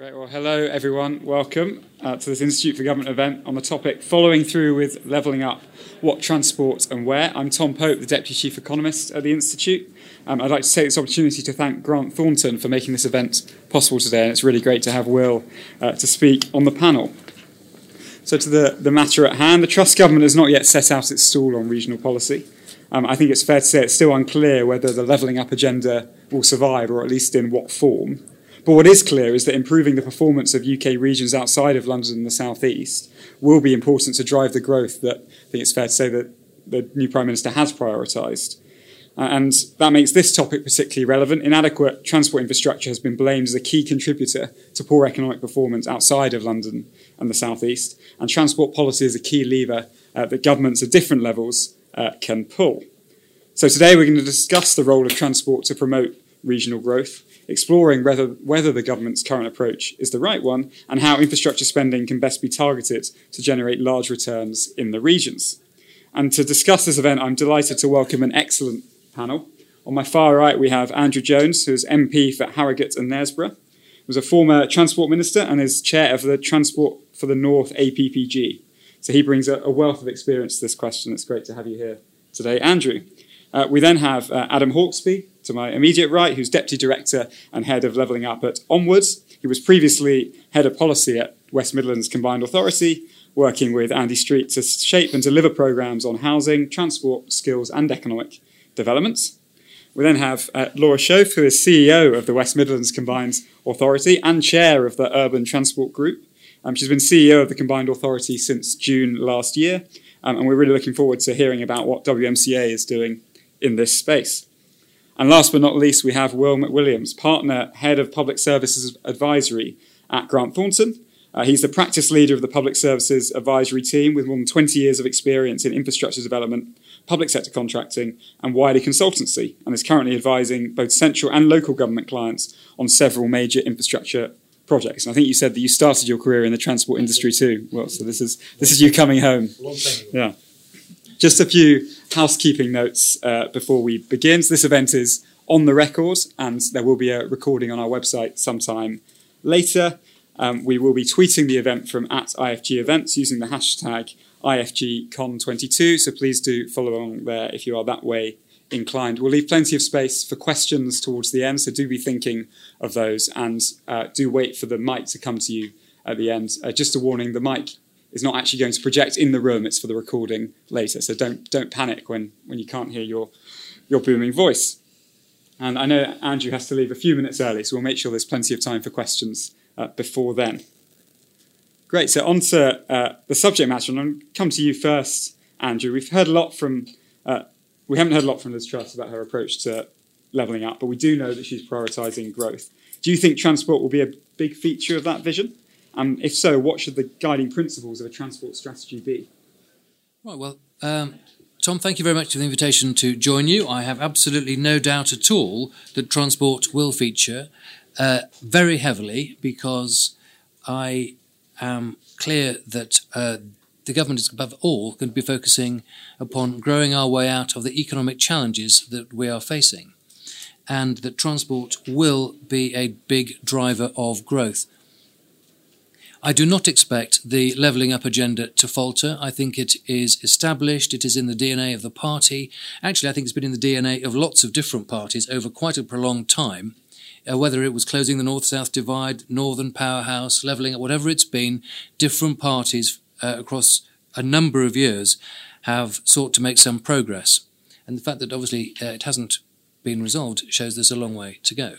Great. Well, hello, everyone. Welcome to this Institute for Government event on the topic Following Through with Levelling Up, What Transport and Where. I'm Tom Pope, the Deputy Chief Economist at the Institute. I'd like to take this opportunity to thank Grant Thornton for making this event possible today, and it's really great to have Will to speak on the panel. So to the matter at hand, the Truss Government has not yet set out its stall on regional policy. I think it's fair to say it's still unclear whether the levelling up agenda will survive, or at least in what form. But what is clear is that improving the performance of UK regions outside of London and the South East will be important to drive the growth that I think it's fair to say that the new Prime Minister has prioritised. And that makes this topic particularly relevant. Inadequate transport infrastructure has been blamed as a key contributor to poor economic performance outside of London and the South East. And transport policy is a key lever that governments at different levels can pull. So today we're going to discuss the role of transport to promote regional growth, exploring whether the government's current approach is the right one, and how infrastructure spending can best be targeted to generate large returns in the regions. And to discuss this event, I'm delighted to welcome an excellent panel. On my far right, we have Andrew Jones, who is MP for Harrogate and Knaresborough. He was a former Transport Minister and is Chair of the Transport for the North APPG. So he brings a wealth of experience to this question. It's great to have you here today, Andrew. We then have Adam Hawksbee, to my immediate right, who's Deputy Director and Head of Levelling Up at Onwards. He was previously Head of Policy at West Midlands Combined Authority, working with Andy Street to shape and deliver programmes on housing, transport, skills and economic developments. We then have Laura Shoaf, who is CEO of the West Midlands Combined Authority and Chair of the Urban Transport Group. She's been CEO of the Combined Authority since June last year, and we're really looking forward to hearing about what WMCA is doing in this space. And last but not least, we have Will McWilliams, Partner, Head of Public Services Advisory at Grant Thornton. He's the practice leader of the Public Services Advisory team with more than 20 years of experience in infrastructure development, public sector contracting and wider consultancy, and is currently advising both central and local government clients on several major infrastructure projects. And I think you said that you started your career in the transport industry too. Well, so this is you coming home. Yeah. Just a few housekeeping notes before we begin. So this event is on the record, and there will be a recording on our website sometime later. We will be tweeting the event from @IFGevents using the hashtag IFGCon22, so please do follow along there if you are that way inclined. We'll leave plenty of space for questions towards the end, so do be thinking of those, and do wait for the mic to come to you at the end. Just a warning, the mic is not actually going to project in the room, it's for the recording later, so don't panic when you can't hear your booming voice. And I know Andrew has to leave a few minutes early, so we'll make sure there's plenty of time for questions before then. Great, so on to the subject matter, and I'll come to you first, Andrew. We haven't heard a lot from Liz Truss about her approach to levelling up, but we do know that she's prioritising growth. Do you think transport will be a big feature of that vision? If so, what should the guiding principles of a transport strategy be? Right, well, Tom, thank you very much for the invitation to join you. I have absolutely no doubt at all that transport will feature very heavily, because I am clear that the government is above all going to be focusing upon growing our way out of the economic challenges that we are facing, and that transport will be a big driver of growth. I do not expect the levelling up agenda to falter. I think it is established. It is in the DNA of the party. Actually, I think it's been in the DNA of lots of different parties over quite a prolonged time, whether it was closing the North-South divide, Northern Powerhouse, levelling up, whatever it's been, different parties across a number of years have sought to make some progress. And the fact that obviously it hasn't been resolved shows there's a long way to go.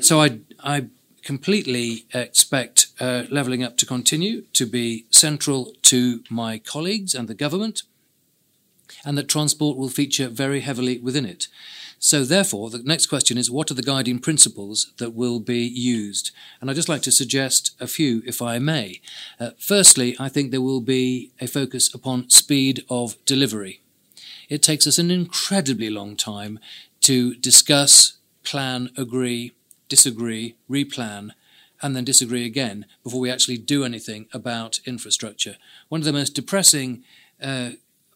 So I completely expect levelling up to continue to be central to my colleagues and the government, and that transport will feature very heavily within it. So therefore, the next question is, what are the guiding principles that will be used? And I'd just like to suggest a few, if I may. Firstly, I think there will be a focus upon speed of delivery. It takes us an incredibly long time to discuss, plan, agree, disagree, replan, and then disagree again before we actually do anything about infrastructure. One of the most depressing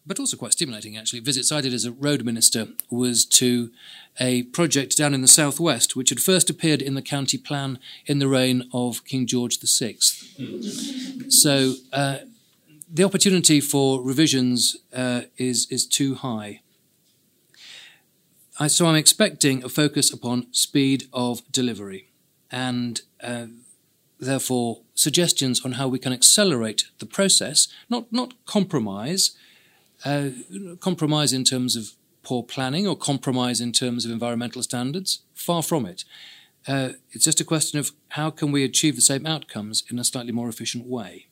but also quite stimulating, actually, visits I did as a road minister was to a project down in the southwest, which had first appeared in the county plan in the reign of King George VI. So the opportunity for revisions is too high. So I'm expecting a focus upon speed of delivery and therefore suggestions on how we can accelerate the process, not compromise, compromise in terms of poor planning or compromise in terms of environmental standards, far from it. It's just a question of how can we achieve the same outcomes in a slightly more efficient way.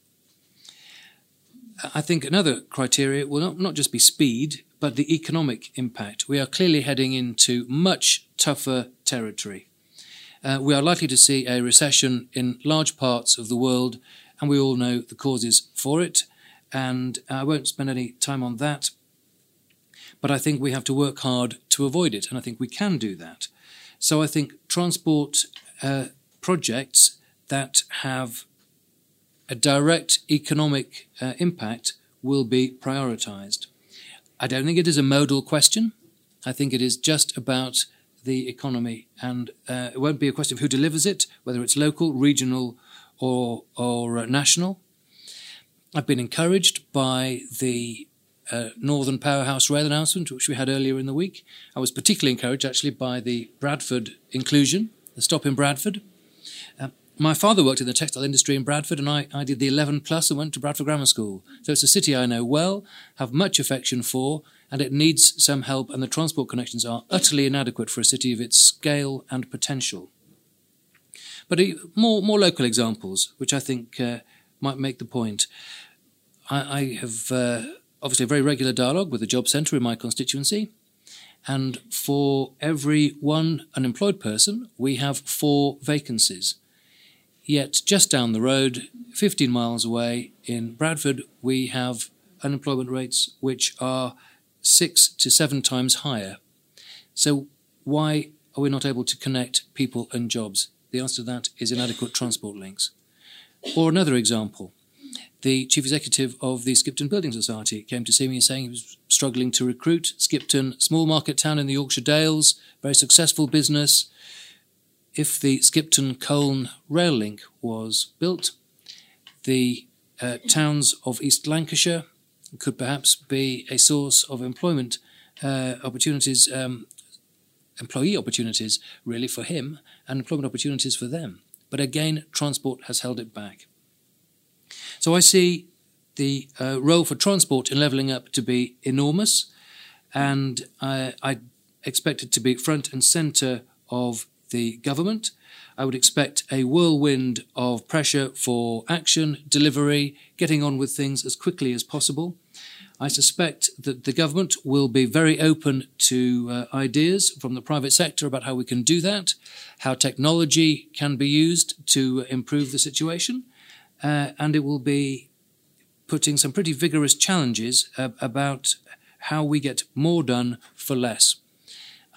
I think another criteria will not just be speed, but the economic impact. We are clearly heading into much tougher territory. We are likely to see a recession in large parts of the world, and we all know the causes for it, and I won't spend any time on that. But I think we have to work hard to avoid it, and I think we can do that. So I think transport projects that have a direct economic impact will be prioritised. I don't think it is a modal question. I think it is just about the economy, and it won't be a question of who delivers it, whether it's local, regional or national. I've been encouraged by the Northern Powerhouse Rail announcement, which we had earlier in the week. I was particularly encouraged, actually, by the Bradford inclusion, the stop in Bradford. My father worked in the textile industry in Bradford, and I did the 11 plus and went to Bradford Grammar School. So it's a city I know well, have much affection for, and it needs some help, and the transport connections are utterly inadequate for a city of its scale and potential. But more local examples, which I think might make the point. I have obviously a very regular dialogue with the job centre in my constituency, and for every one unemployed person, we have 4 vacancies. Yet just down the road, 15 miles away in Bradford, we have unemployment rates which are 6 to 7 times higher. So why are we not able to connect people and jobs? The answer to that is inadequate transport links. Or another example, the chief executive of the Skipton Building Society came to see me saying he was struggling to recruit. Skipton, small market town in the Yorkshire Dales, very successful business. If the Skipton-Colne rail link was built, the towns of East Lancashire could perhaps be a source of employment opportunities, employee opportunities really for him, and employment opportunities for them. But again, transport has held it back. So I see the role for transport in levelling up to be enormous, and I expect it to be front and centre of the government. I would expect a whirlwind of pressure for action, delivery, getting on with things as quickly as possible. I suspect that the government will be very open to ideas from the private sector about how we can do that, how technology can be used to improve the situation, and it will be putting some pretty vigorous challenges about how we get more done for less.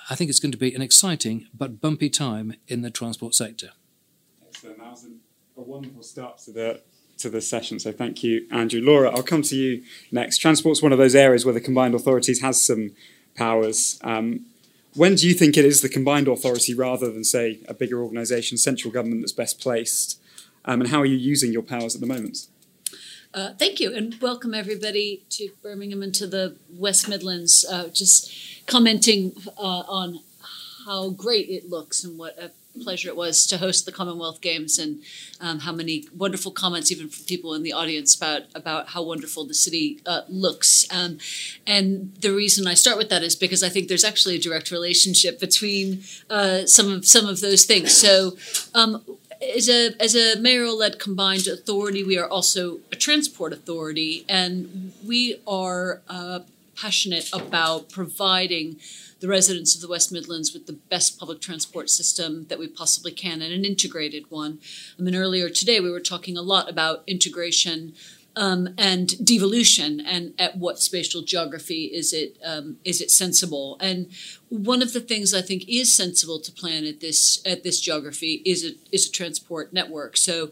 I think it's going to be an exciting but bumpy time in the transport sector. Excellent. That was a wonderful start to the session. So thank you, Andrew. Laura, I'll come to you next. Transport's one of those areas where the Combined Authorities has some powers. When do you think it is the Combined Authority, rather than, say, a bigger organisation, central government, that's best placed? And how are you using your powers at the moment? Thank you, and welcome everybody to Birmingham and to the West Midlands. Just commenting on how great it looks and what a pleasure it was to host the Commonwealth Games, and how many wonderful comments even from people in the audience about how wonderful the city looks. And the reason I start with that is because I think there's actually a direct relationship between some of those things. So as a mayoral-led combined authority, we are also a transport authority, and we are passionate about providing the residents of the West Midlands with the best public transport system that we possibly can, and an integrated one. I mean, earlier today we were talking a lot about integration and devolution, and at what spatial geography is it sensible? And one of the things I think is sensible to plan at this geography is a transport network. So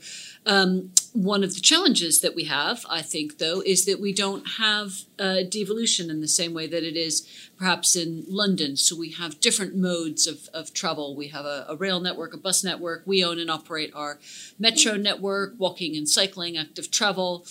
One of the challenges that we have, I think, though, is that we don't have devolution in the same way that it is perhaps in London. So we have different modes of travel. We have a rail network, a bus network. We own and operate our metro network, walking and cycling, active travel.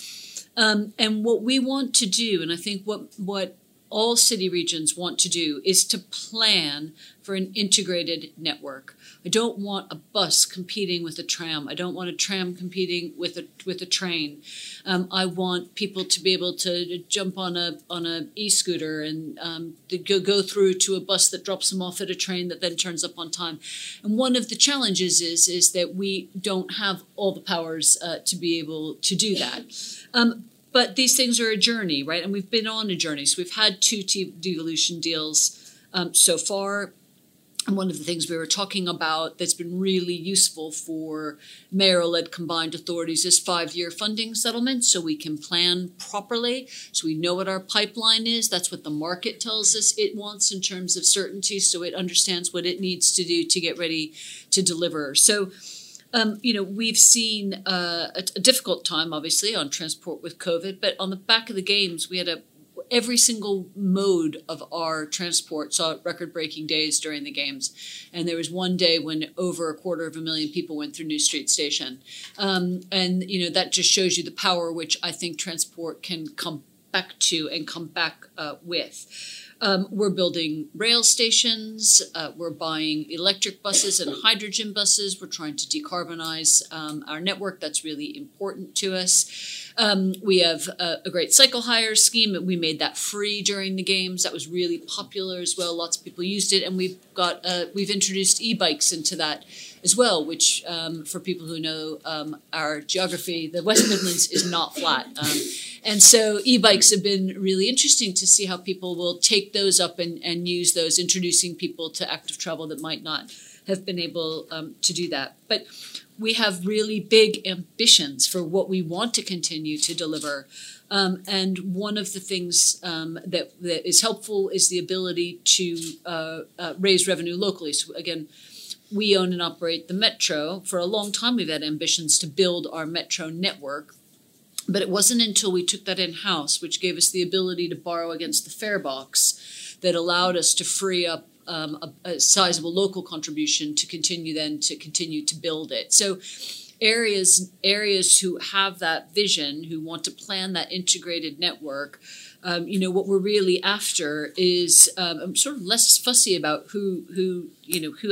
And what we want to do, and I think what all city regions want to do, is to plan for an integrated network. I don't want a bus competing with a tram. I don't want a tram competing with a train. I want people to be able to jump on an e-scooter and to go through to a bus that drops them off at a train that then turns up on time. And one of the challenges is that we don't have all the powers to be able to do that. But these things are a journey, right? And we've been on a journey. So we've had two devolution deals so far. And one of the things we were talking about that's been really useful for mayoral-led combined authorities is 5-year funding settlements, so we can plan properly, so we know what our pipeline is. That's what the market tells us it wants in terms of certainty, so it understands what it needs to do to get ready to deliver. So, we've seen a difficult time, obviously, on transport with COVID, but on the back of the Games, we had every single mode of our transport saw record-breaking days during the Games. And there was one day when over 250,000 people went through New Street Station. And, that just shows you the power which I think transport can come back to and come back with. We're building rail stations. We're buying electric buses and hydrogen buses. We're trying to decarbonize our network. That's really important to us. We have a great cycle hire scheme. We made that free during the Games. That was really popular as well. Lots of people used it. And we've introduced e-bikes into that as well, which for people who know our geography, the West Midlands is not flat. And so e-bikes have been really interesting to see how people will take those up and use those, introducing people to active travel that might not have been able to do that. But we have really big ambitions for what we want to continue to deliver. And one of the things that is helpful is the ability to raise revenue locally. So again, we own and operate the metro. For a long time, we've had ambitions to build our metro network. But it wasn't until we took that in-house, which gave us the ability to borrow against the fare box, that allowed us to free up a sizable local contribution to continue to build it. So areas who have that vision, who want to plan that integrated network, what we're really after is I'm sort of less fussy about who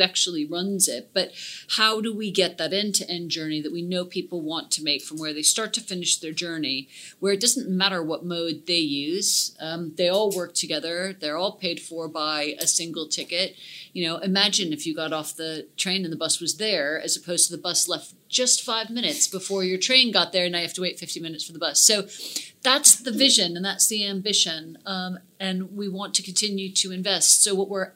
actually runs it, but how do we get that end-to-end journey that we know people want to make from where they start to finish their journey, where it doesn't matter what mode they use, they all work together, they're all paid for by a single ticket. Imagine if you got off the train and the bus was there, as opposed to the bus left just 5 minutes before your train got there, and now you have to wait 50 minutes for the bus. So that's the vision and that's the ambition, and we want to continue to invest. So what we're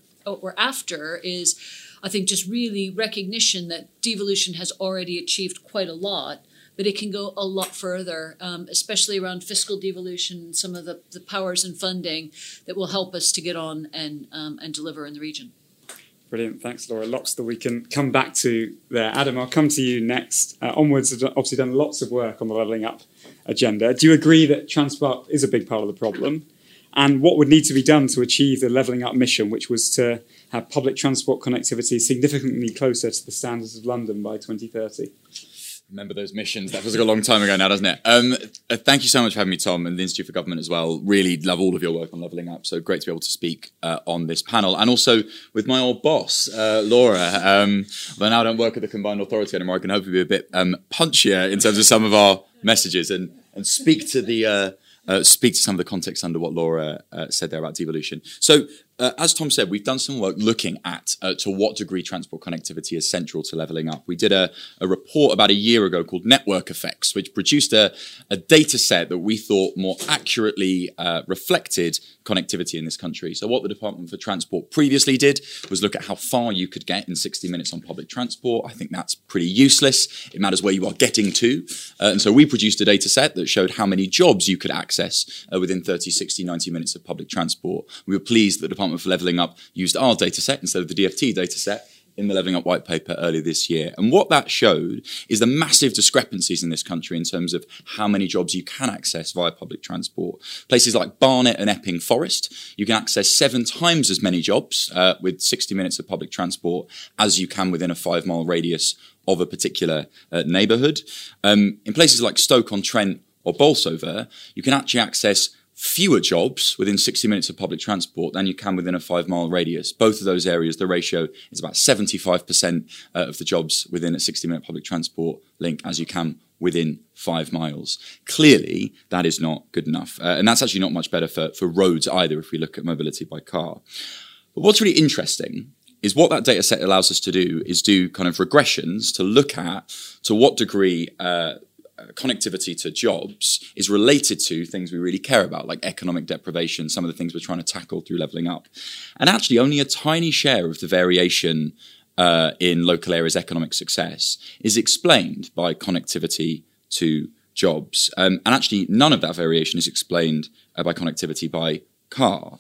after is, I think, just really recognition that devolution has already achieved quite a lot, but it can go a lot further, especially around fiscal devolution, some of the powers and funding that will help us to get on and deliver in the region. Brilliant. Thanks, Laura. Lots that we can come back to there. Adam, I'll come to you next. Onwards have obviously done lots of work on the levelling up agenda. Do you agree that transport is a big part of the problem? And what would need to be done to achieve the levelling up mission, which was to have public transport connectivity significantly closer to the standards of London by 2030? Remember those missions? That was a long time ago now, doesn't it? Thank you so much for having me, Tom, and the Institute for Government as well. Really love all of your work on levelling up. So great to be able to speak on this panel. And also with my old boss, Laura. Although now I don't work at the Combined Authority anymore, I can hopefully be a bit punchier in terms of some of our messages and speak to the... speak to some of the context under what Laura said there about devolution. So, as Tom said, we've done some work looking at to what degree transport connectivity is central to levelling up. We did a report about a year ago called Network Effects, which produced a data set that we thought more accurately reflected connectivity in this country. So what the Department for Transport previously did was look at how far you could get in 60 minutes on public transport. I think that's pretty useless. It matters where you are getting to. And so we produced a data set that showed how many jobs you could access within 30, 60, 90 minutes of public transport. We were pleased that the Department for Levelling Up used our data set instead of the DfT data set in the Levelling Up White Paper earlier this year. And what that showed is the massive discrepancies in this country in terms of how many jobs you can access via public transport. Places like Barnet and Epping Forest, you can access 7 times as many jobs with 60 minutes of public transport as you can within a 5-mile radius of a particular neighbourhood. In places like Stoke-on-Trent or Bolsover, you can actually access fewer jobs within 60 minutes of public transport than you can within a 5-mile radius. Both of those areas, the ratio is about 75% of the jobs within a 60-minute public transport link as you can within 5 miles. Clearly, that is not good enough. And that's actually not much better for roads either if we look at mobility by car. But what's really interesting is what that data set allows us to do is do kind of regressions to look at to what degree connectivity to jobs is related to things we really care about, like economic deprivation, some of the things we're trying to tackle through Levelling Up. And actually, only a tiny share of the variation in local areas' economic success is explained by connectivity to jobs. And actually, none of that variation is explained by connectivity by car.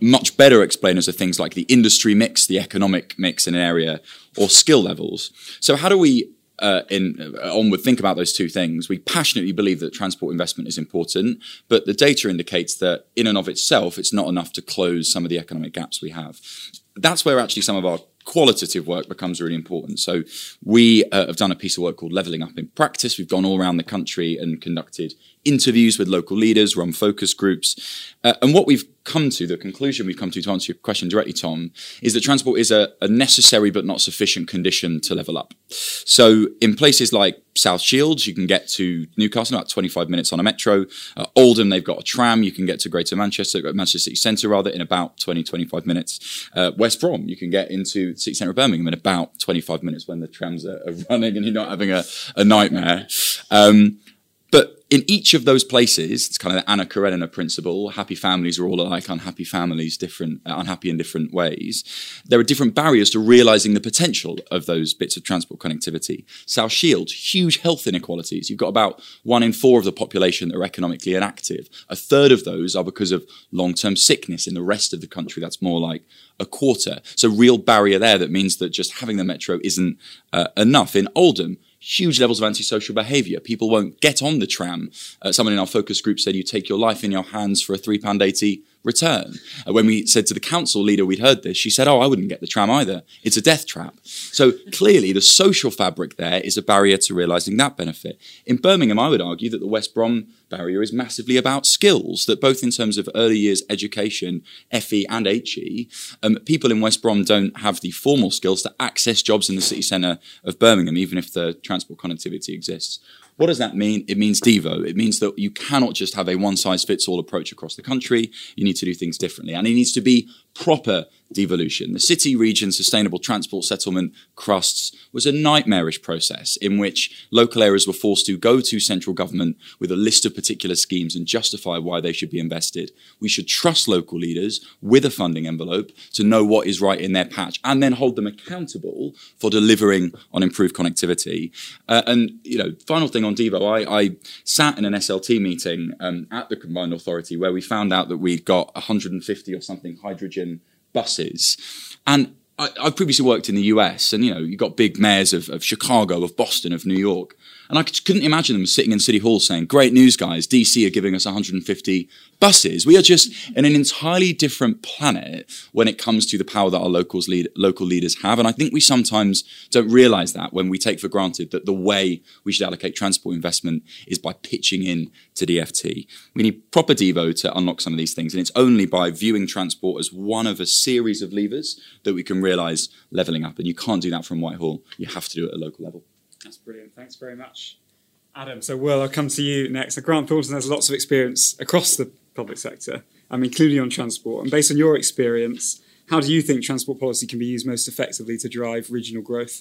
Much better explainers are things like the industry mix, the economic mix in an area, or skill levels. So how do we Onward think about those two things? We passionately believe that transport investment is important, but the data indicates that in and of itself, it's not enough to close some of the economic gaps we have. That's where actually some of our qualitative work becomes really important. So we have done a piece of work called Levelling Up in Practice. We've gone all around the country and conducted interviews with local leaders, run focus groups. And what we've come to, the conclusion we've come to answer your question directly, Tom, is that transport is a necessary but not sufficient condition to level up. So in places like South Shields, you can get to Newcastle in about 25 minutes on a metro. Oldham, they've got a tram. You can get to Greater Manchester, Manchester City Centre rather, in about 20, 25 minutes. West Brom, you can get into City Centre of Birmingham in about 25 minutes when the trams are running and you're not having a nightmare. But in each of those places, it's kind of the Anna Karenina principle, happy families are all alike, unhappy families unhappy in different ways. There are different barriers to realising the potential of those bits of transport connectivity. South Shields, huge health inequalities. You've got about 1 in 4 of the population that are economically inactive. A third of those are because of long-term sickness. In the rest of the country, that's more like a quarter. So real barrier there that means that just having the metro isn't enough. In Oldham, huge levels of antisocial behaviour. People won't get on the tram. Someone in our focus group said, you take your life in your hands for a £3.80 return. When we said to the council leader we'd heard this, she said, I wouldn't get the tram either. It's a death trap. So clearly the social fabric there is a barrier to realising that benefit. In Birmingham, I would argue that the West Brom barrier is massively about skills, that both in terms of early years education, FE and HE, people in West Brom don't have the formal skills to access jobs in the city centre of Birmingham, even if the transport connectivity exists. What does that mean? It means Devo. It means that you cannot just have a one-size-fits-all approach across the country. You need to do things differently. And it needs to be proper devolution. The city region sustainable transport settlement crusts was a nightmarish process in which local areas were forced to go to central government with a list of particular schemes and justify why they should be invested. We should trust local leaders with a funding envelope to know what is right in their patch and then hold them accountable for delivering on improved connectivity. And final thing on Devo, I sat in an SLT meeting at the Combined Authority where we found out that we'd got 150 or something hydrogen buses. And I've previously worked in the US, and you've got big mayors of Chicago, of Boston, of New York. And I couldn't imagine them sitting in City Hall saying, great news, guys, DC are giving us 150 buses. We are just in an entirely different planet when it comes to the power that our local leaders have. And I think we sometimes don't realise that when we take for granted that the way we should allocate transport investment is by pitching in to DFT. We need proper Devo to unlock some of these things. And it's only by viewing transport as one of a series of levers that we can realise levelling up. And you can't do that from Whitehall. You have to do it at a local level. That's brilliant. Thanks very much, Adam. So, Will, I'll come to you next. So Grant Thornton has lots of experience across the public sector, including on transport. And based on your experience, how do you think transport policy can be used most effectively to drive regional growth?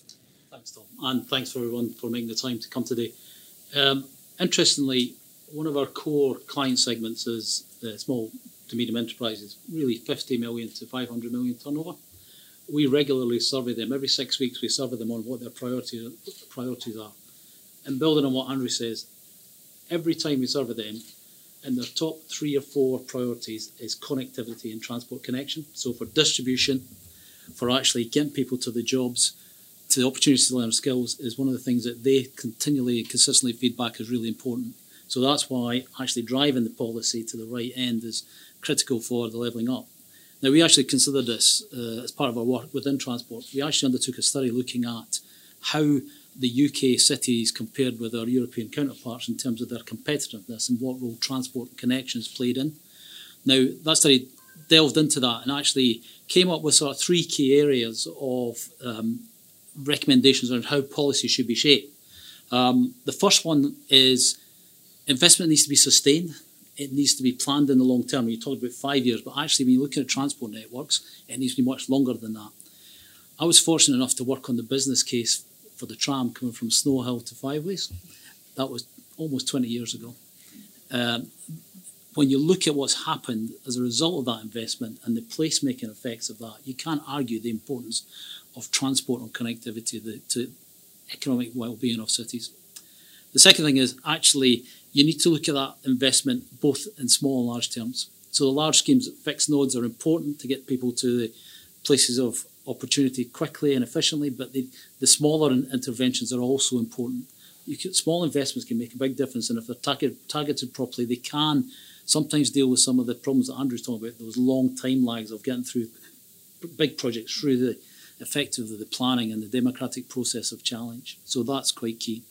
Thanks, Tom. And thanks, everyone, for making the time to come today. Interestingly, one of our core client segments is small to medium enterprises, really 50 million to 500 million turnover. We regularly survey them. Every 6 weeks, we survey them on what their priorities are. And building on what Andrew says, every time we survey them, and their top 3 or 4 priorities is connectivity and transport connection. So for distribution, for actually getting people to the jobs, to the opportunities to learn skills, is one of the things that they continually and consistently feedback is really important. So that's why actually driving the policy to the right end is critical for the levelling up. Now, we actually considered this as part of our work within transport. We actually undertook a study looking at how the UK cities compared with our European counterparts in terms of their competitiveness and what role transport connections played in. Now, that study delved into that and actually came up with sort of three key areas of recommendations on how policy should be shaped. The first one is investment needs to be sustained. It needs to be planned in the long term. You talked about 5 years, but actually when you look at transport networks, it needs to be much longer than that. I was fortunate enough to work on the business case for the tram coming from Snow Hill to Fiveways. That was almost 20 years ago. When you look at what's happened as a result of that investment and the placemaking effects of that, you can't argue the importance of transport and connectivity to economic well-being of cities. The second thing is actually you need to look at that investment both in small and large terms. So the large schemes at fixed nodes are important to get people to the places of opportunity quickly and efficiently, but the smaller interventions are also important. Small investments can make a big difference, and if they're targeted properly, they can sometimes deal with some of the problems that Andrew's talking about, those long time lags of getting through big projects through the effectively the planning and the democratic process of challenge. So that's quite key.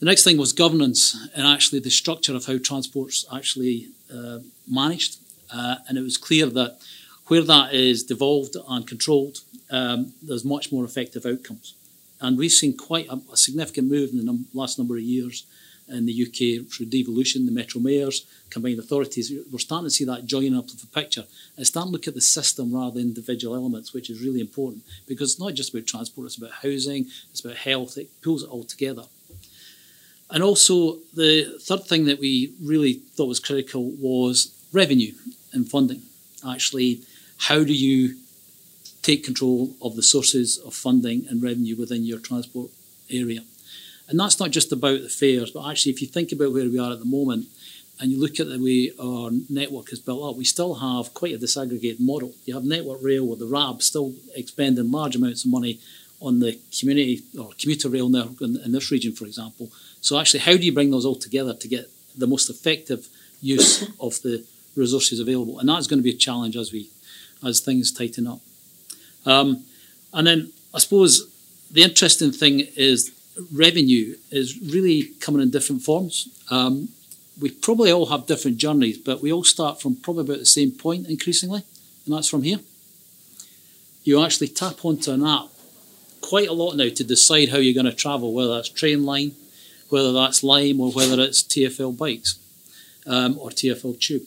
The next thing was governance and actually the structure of how transport's actually managed. And it was clear that where that is devolved and controlled, there's much more effective outcomes. And we've seen quite a significant move in the last number of years in the UK through devolution, the metro mayors, combined authorities. We're starting to see that join up of the picture and starting to look at the system rather than individual elements, which is really important because it's not just about transport, it's about housing, it's about health, it pulls it all together. And also the third thing that we really thought was critical was revenue and funding. Actually, how do you take control of the sources of funding and revenue within your transport area? And that's not just about the fares, but actually if you think about where we are at the moment and you look at the way our network is built up, we still have quite a disaggregated model. You have Network Rail with the RAB still expending large amounts of money on the community or commuter rail network in this region, for example. So actually, how do you bring those all together to get the most effective use of the resources available? And that's going to be a challenge as things tighten up. And then I suppose the interesting thing is revenue is really coming in different forms. We probably all have different journeys, but we all start from probably about the same point increasingly, and that's from here. You actually tap onto an app quite a lot now to decide how you're going to travel, whether that's train line, whether that's Lime, or whether it's TfL bikes or TfL tube.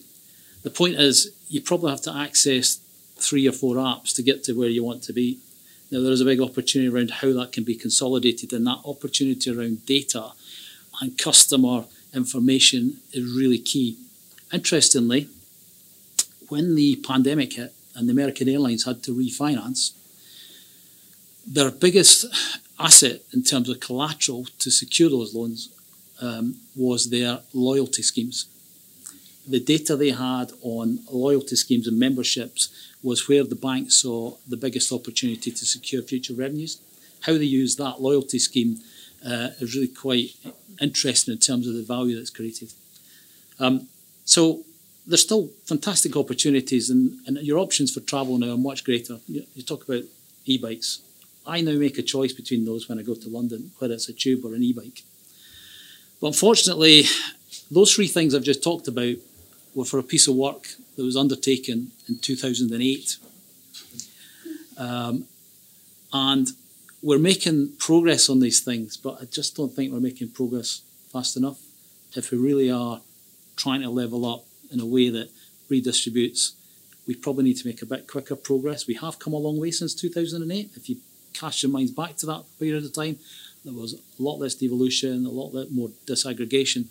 The point is you probably have to access 3 or 4 apps to get to where you want to be. Now, there is a big opportunity around how that can be consolidated, and that opportunity around data and customer information is really key. Interestingly, when the pandemic hit and the American Airlines had to refinance, their biggest asset in terms of collateral to secure those loans was their loyalty schemes. The data they had on loyalty schemes and memberships was where the bank saw the biggest opportunity to secure future revenues. How they use that loyalty scheme is really quite interesting in terms of the value that's created. So there's still fantastic opportunities, and your options for travel now are much greater. You talk about e-bikes. I now make a choice between those when I go to London, whether it's a tube or an e-bike. But unfortunately, those three things I've just talked about were for a piece of work that was undertaken in 2008. And we're making progress on these things, but I just don't think we're making progress fast enough if we really are trying to level up in a way that redistributes. We probably need to make a bit quicker progress. We have come a long way since 2008. If you cast your minds back to that period of time, there was a lot less devolution, a lot more disaggregation.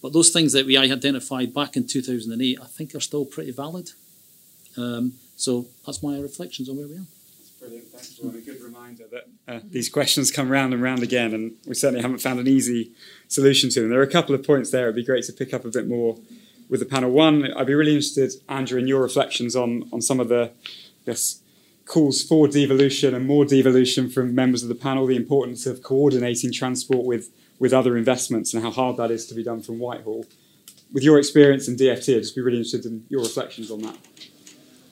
But those things that we identified back in 2008, I think are still pretty valid. So that's my reflections on where we are. That's brilliant. Thanks. Well, a good reminder that these questions come round and round again, and we certainly haven't found an easy solution to them. There are a couple of points there. It'd be great to pick up a bit more with the panel. One, I'd be really interested, Andrew, in your reflections on some of the, I guess, calls for devolution and more devolution from members of the panel, the importance of coordinating transport with other investments and how hard that is to be done from Whitehall. With your experience in DFT, I'd just be really interested in your reflections on that.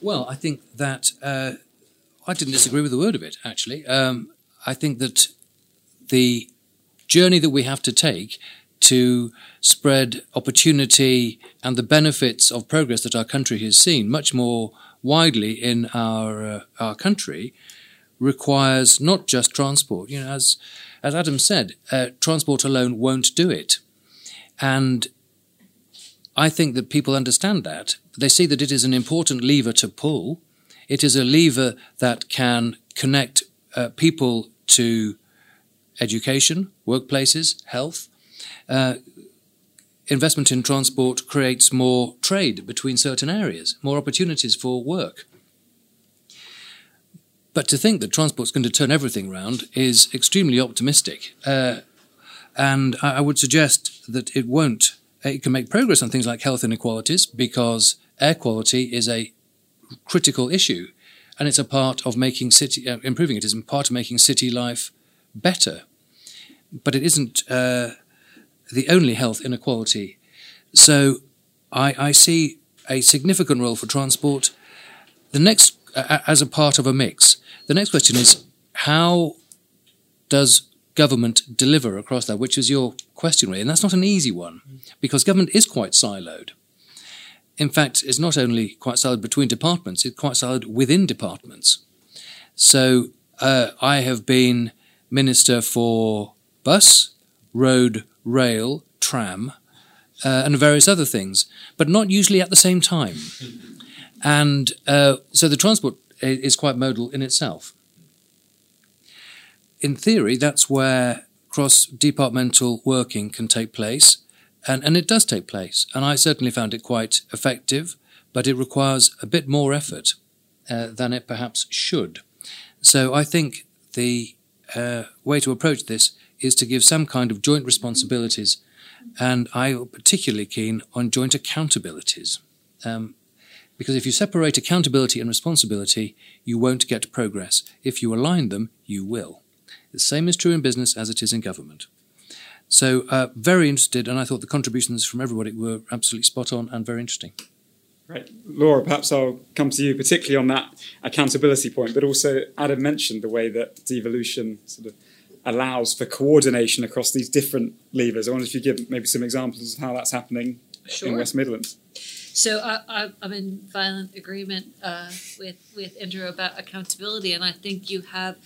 Well, I think that I didn't disagree with a word of it, actually. I think that the journey that we have to take to spread opportunity and the benefits of progress that our country has seen much more widely in our country requires not just transport. You know, as Adam said, transport alone won't do it, and I think that people understand that. They see that it is an important lever to pull. It is a lever that can connect people to education, workplaces, health. Investment in transport creates more trade between certain areas, more opportunities for work. But to think that transport's going to turn everything round is extremely optimistic. And I would suggest that it won't. It can make progress on things like health inequalities because air quality is a critical issue, and it's a part of making improving it is a part of making city life better. But it isn't the only health inequality. So I see a significant role for transport. The next, as a part of a mix. The next question is, how does government deliver across that, which is your question, really? And that's not an easy one, because government is quite siloed. In fact, it's not only quite siloed between departments, it's quite siloed within departments. So I have been Minister for bus, road, rail, tram, and various other things, but not usually at the same time. And so the transport is quite modal in itself. In theory, that's where cross-departmental working can take place, and it does take place. And I certainly found it quite effective, but it requires a bit more effort than it perhaps should. So I think the way to approach this is to give some kind of joint responsibilities, and I'm particularly keen on joint accountabilities. Because if you separate accountability and responsibility, you won't get progress. If you align them, you will. The same is true in business as it is in government. So very interested, and I thought the contributions from everybody were absolutely spot on and very interesting. Great. Laura, perhaps I'll come to you particularly on that accountability point, but also Adam mentioned the way that devolution sort of allows for coordination across these different levers. I wonder if you give maybe some examples of how that's happening in West Midlands. So I'm in violent agreement with Andrew about accountability, and I think you have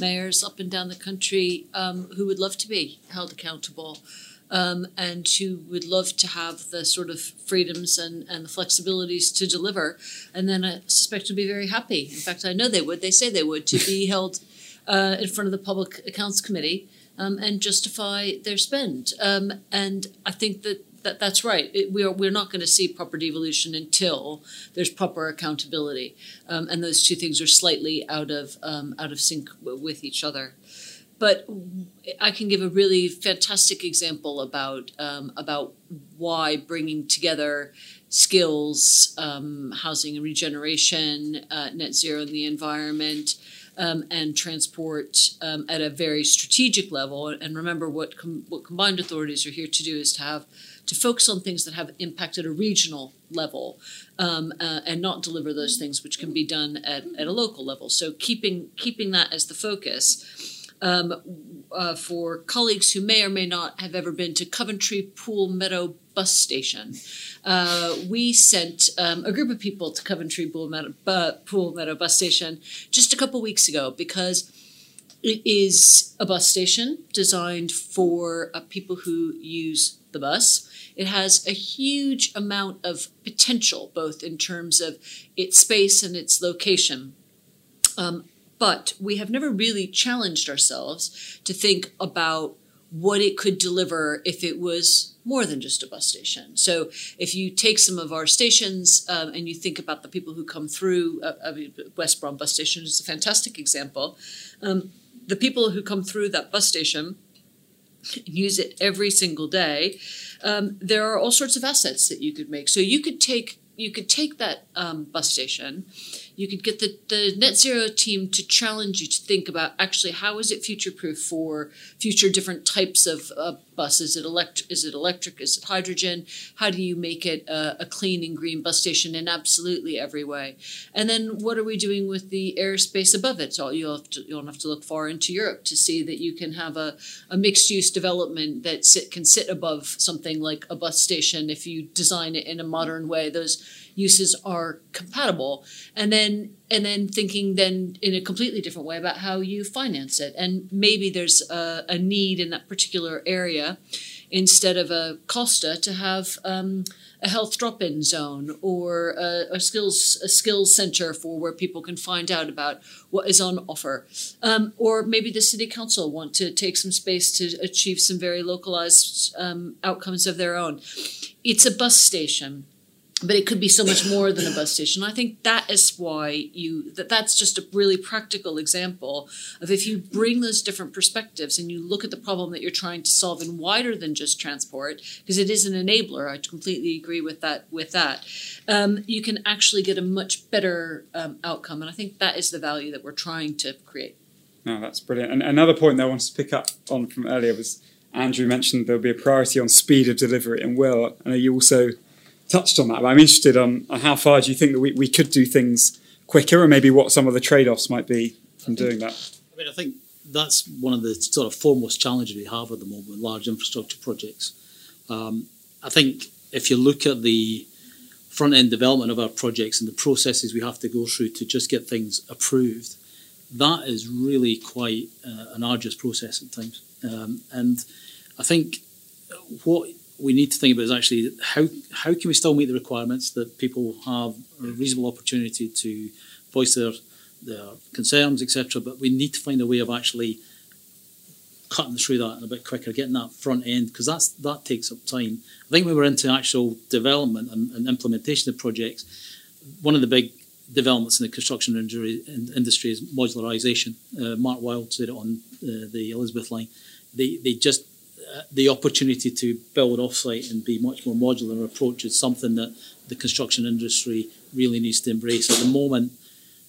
mayors up and down the country who would love to be held accountable and who would love to have the sort of freedoms and the flexibilities to deliver, and then I suspect would be very happy. In fact, I know they would. They say they would, to be held in front of the Public Accounts Committee and justify their spend. And I think that's right. We're not going to see proper devolution until there's proper accountability, and those two things are slightly out of sync with each other. But I can give a really fantastic example about why bringing together skills, housing and regeneration, net zero and the environment, and transport at a very strategic level. And remember, what combined authorities are here to do is to focus on things that have impact at a regional level and not deliver those things which can be done at a local level. So keeping that as the focus. For colleagues who may or may not have ever been to Coventry Pool Meadow bus station, we sent a group of people to Coventry Pool Meadow bus station just a couple weeks ago, because it is a bus station designed for people who use the bus. It has a huge amount of potential, both in terms of its space and its location. But we have never really challenged ourselves to think about what it could deliver if it was more than just a bus station. So if you take some of our stations and you think about the people who come through, West Brom bus station is a fantastic example. The people who come through that bus station use it every single day. There are all sorts of assets that you could make. So you could take that bus station, you could get the net zero team to challenge you to think about actually how is it future proof for future different types of buses. Is it electric? Is it hydrogen? How do you make it a clean and green bus station in absolutely every way? And then what are we doing with the airspace above it? So you don't have to look far into Europe to see that you can have a mixed use development that can sit above something like a bus station if you design it in a modern way. Those uses are compatible, and then thinking then in a completely different way about how you finance it. And maybe there's a need in that particular area, instead of a Costa, to have a health drop-in zone or a skills center for where people can find out about what is on offer. Or maybe the city council want to take some space to achieve some very localized outcomes of their own. It's a bus station, but it could be so much more than a bus station. I think that is why that's just a really practical example of, if you bring those different perspectives and you look at the problem that you're trying to solve in wider than just transport, because it is an enabler. I completely agree with that. You can actually get a much better outcome, and I think that is the value that we're trying to create. No, that's brilliant. And another point that I wanted to pick up on from earlier was Andrew mentioned there'll be a priority on speed of delivery, and Will, I know you also touched on that, but I'm interested on how far do you think that we could do things quicker, and maybe what some of the trade-offs might be from doing that? I mean, I think that's one of the sort of foremost challenges we have at the moment with large infrastructure projects. I think if you look at the front-end development of our projects and the processes we have to go through to just get things approved, that is really quite an arduous process at times. And I think what we need to think about is actually how can we still meet the requirements that people have a reasonable opportunity to voice their concerns, etc. But we need to find a way of actually cutting through that and a bit quicker, getting that front end, because that takes up time. I think when we're into actual development and implementation of projects, one of the big developments in the construction industry is modularisation. Mark Wilde said it on the Elizabeth line. They just the opportunity to build off-site and be much more modular in our approach is something that the construction industry really needs to embrace. At the moment,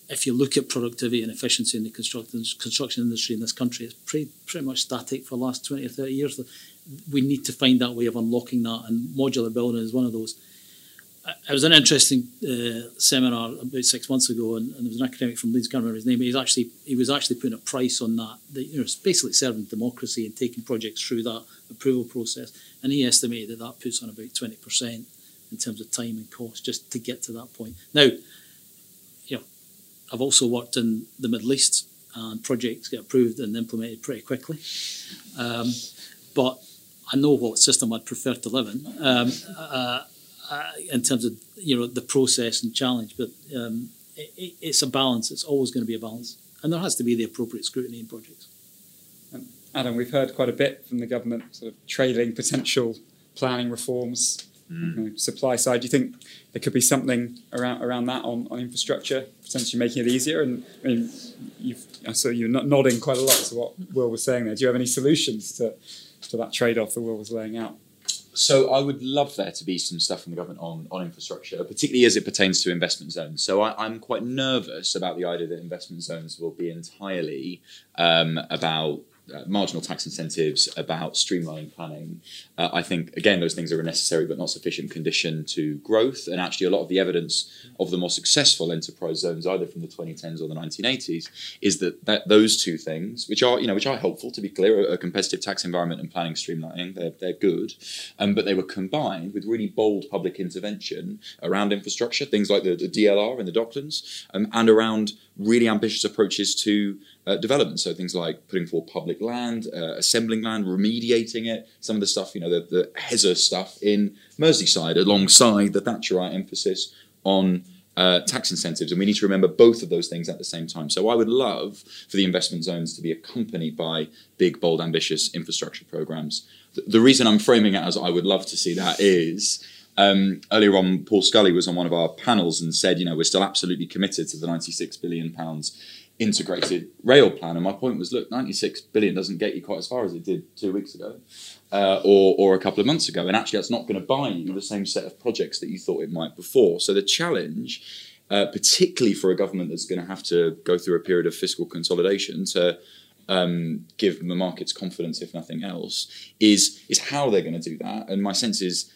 if you look at productivity and efficiency in the construction industry in this country, it's pretty much static for the last 20 or 30 years. We need to find that way of unlocking that, and modular building is one of those. I was at an interesting seminar about 6 months ago, and there was an academic from Leeds, I can't remember his name, but he was actually putting a price on that. It's basically serving democracy and taking projects through that approval process, and he estimated that puts on about 20% in terms of time and cost just to get to that point. Now, you know, I've also worked in the Middle East, and projects get approved and implemented pretty quickly, but I know what system I'd prefer to live in. In terms of, you know, the process and challenge, but it's a balance. It's always going to be a balance, and there has to be the appropriate scrutiny in projects. And Adam, we've heard quite a bit from the government, sort of trailing potential planning reforms, you know, supply side. Do you think there could be something around that on infrastructure, potentially making it easier? And I mean, you're nodding quite a lot to what Will was saying there. Do you have any solutions to that trade-off that Will was laying out? So I would love there to be some stuff from the government on infrastructure, particularly as it pertains to investment zones. So I'm quite nervous about the idea that investment zones will be entirely about marginal tax incentives, about streamlining planning. I think, again, those things are a necessary but not sufficient condition to growth. And actually, a lot of the evidence of the more successful enterprise zones, either from the 2010s or the 1980s, is that those two things, which are helpful, to be clear, a competitive tax environment and planning streamlining, they're good, but they were combined with really bold public intervention around infrastructure, things like the DLR and the Docklands, and around really ambitious approaches to development. So things like putting forward public land, assembling land, remediating it, some of the stuff, you know, the HESA stuff in Merseyside, alongside the Thatcherite emphasis on tax incentives. And we need to remember both of those things at the same time. So I would love for the investment zones to be accompanied by big, bold, ambitious infrastructure programs. The reason I'm framing it as I would love to see that is, earlier on, Paul Scully was on one of our panels and said, you know, we're still absolutely committed to the £96 billion integrated rail plan. And my point was, look, £96 billion doesn't get you quite as far as it did 2 weeks ago or a couple of months ago. And actually, that's not going to buy you the same set of projects that you thought it might before. So the challenge particularly for a government that's going to have to go through a period of fiscal consolidation to give the markets confidence, if nothing else, is how they're going to do that. And my sense is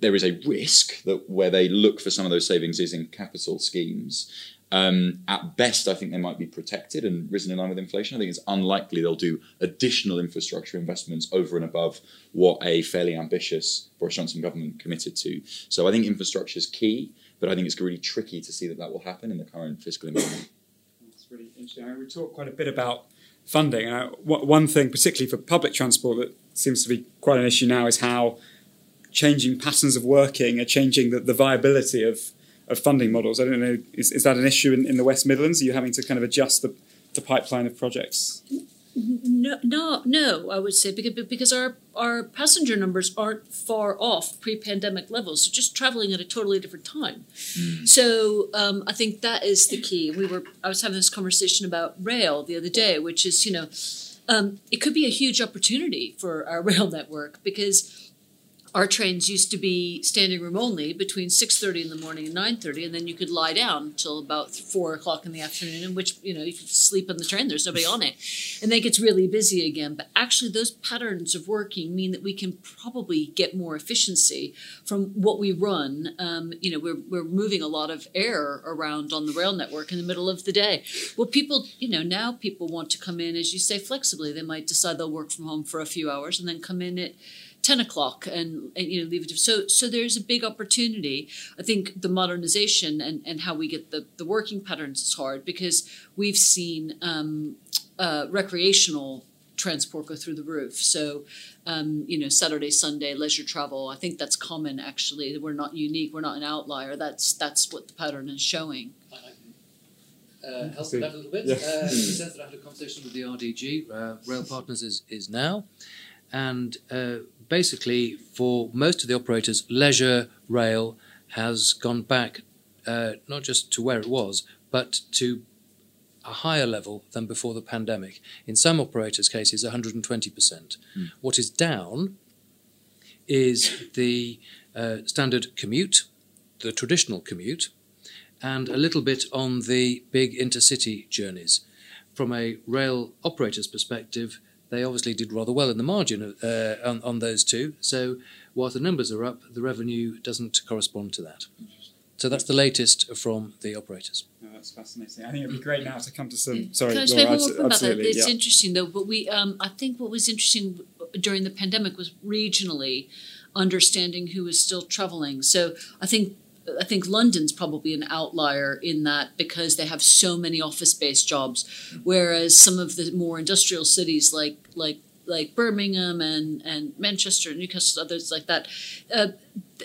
there is a risk that where they look for some of those savings is in capital schemes. At best, I think they might be protected and risen in line with inflation. I think it's unlikely they'll do additional infrastructure investments over and above what a fairly ambitious Boris Johnson government committed to. So I think infrastructure is key, but I think it's really tricky to see that that will happen in the current fiscal environment. That's really interesting. I mean, we talked quite a bit about funding. One thing, particularly for public transport, that seems to be quite an issue now is how changing patterns of working are changing the viability of funding models. I don't know, is that an issue in the West Midlands? Are you having to kind of adjust the pipeline of projects? No, I would say, because our passenger numbers aren't far off pre-pandemic levels, so just travelling at a totally different time. So I think that is the key. I was having this conversation about rail the other day, which is, it could be a huge opportunity for our rail network, because our trains used to be standing room only between 6:30 in the morning and 9:30, and then you could lie down until about 4 o'clock in the afternoon, in which, you could sleep on the train. There's nobody on it. And then it gets really busy again. But actually those patterns of working mean that we can probably get more efficiency from what we run. We're moving a lot of air around on the rail network in the middle of the day. Well, people, now people want to come in, as you say, flexibly. They might decide they'll work from home for a few hours and then come in at 10 o'clock and leave it. So there's a big opportunity. I think the modernization and how we get the working patterns is hard, because we've seen recreational transport go through the roof. So, Saturday, Sunday, leisure travel, I think that's common, actually. We're not unique. We're not an outlier. That's what the pattern is showing. Help with that a little bit. Yeah. In the sense that I had a conversation with the RDG, Rail Partners is now. And basically, for most of the operators, leisure rail has gone back not just to where it was, but to a higher level than before the pandemic. In some operators' cases, 120%. What is down is the standard commute, the traditional commute, and a little bit on the big intercity journeys. From a rail operator's perspective, they obviously did rather well in the margin on those two. So whilst the numbers are up, the revenue doesn't correspond to that. So that's the latest from the operators. Oh, that's fascinating. I think it'd be great now to come to some... Sorry, Laura, absolutely. About that? It's interesting, though. But we, I think what was interesting during the pandemic was regionally understanding who was still travelling. So I think London's probably an outlier in that, because they have so many office-based jobs, whereas some of the more industrial cities like Birmingham and Manchester and Newcastle, others like that,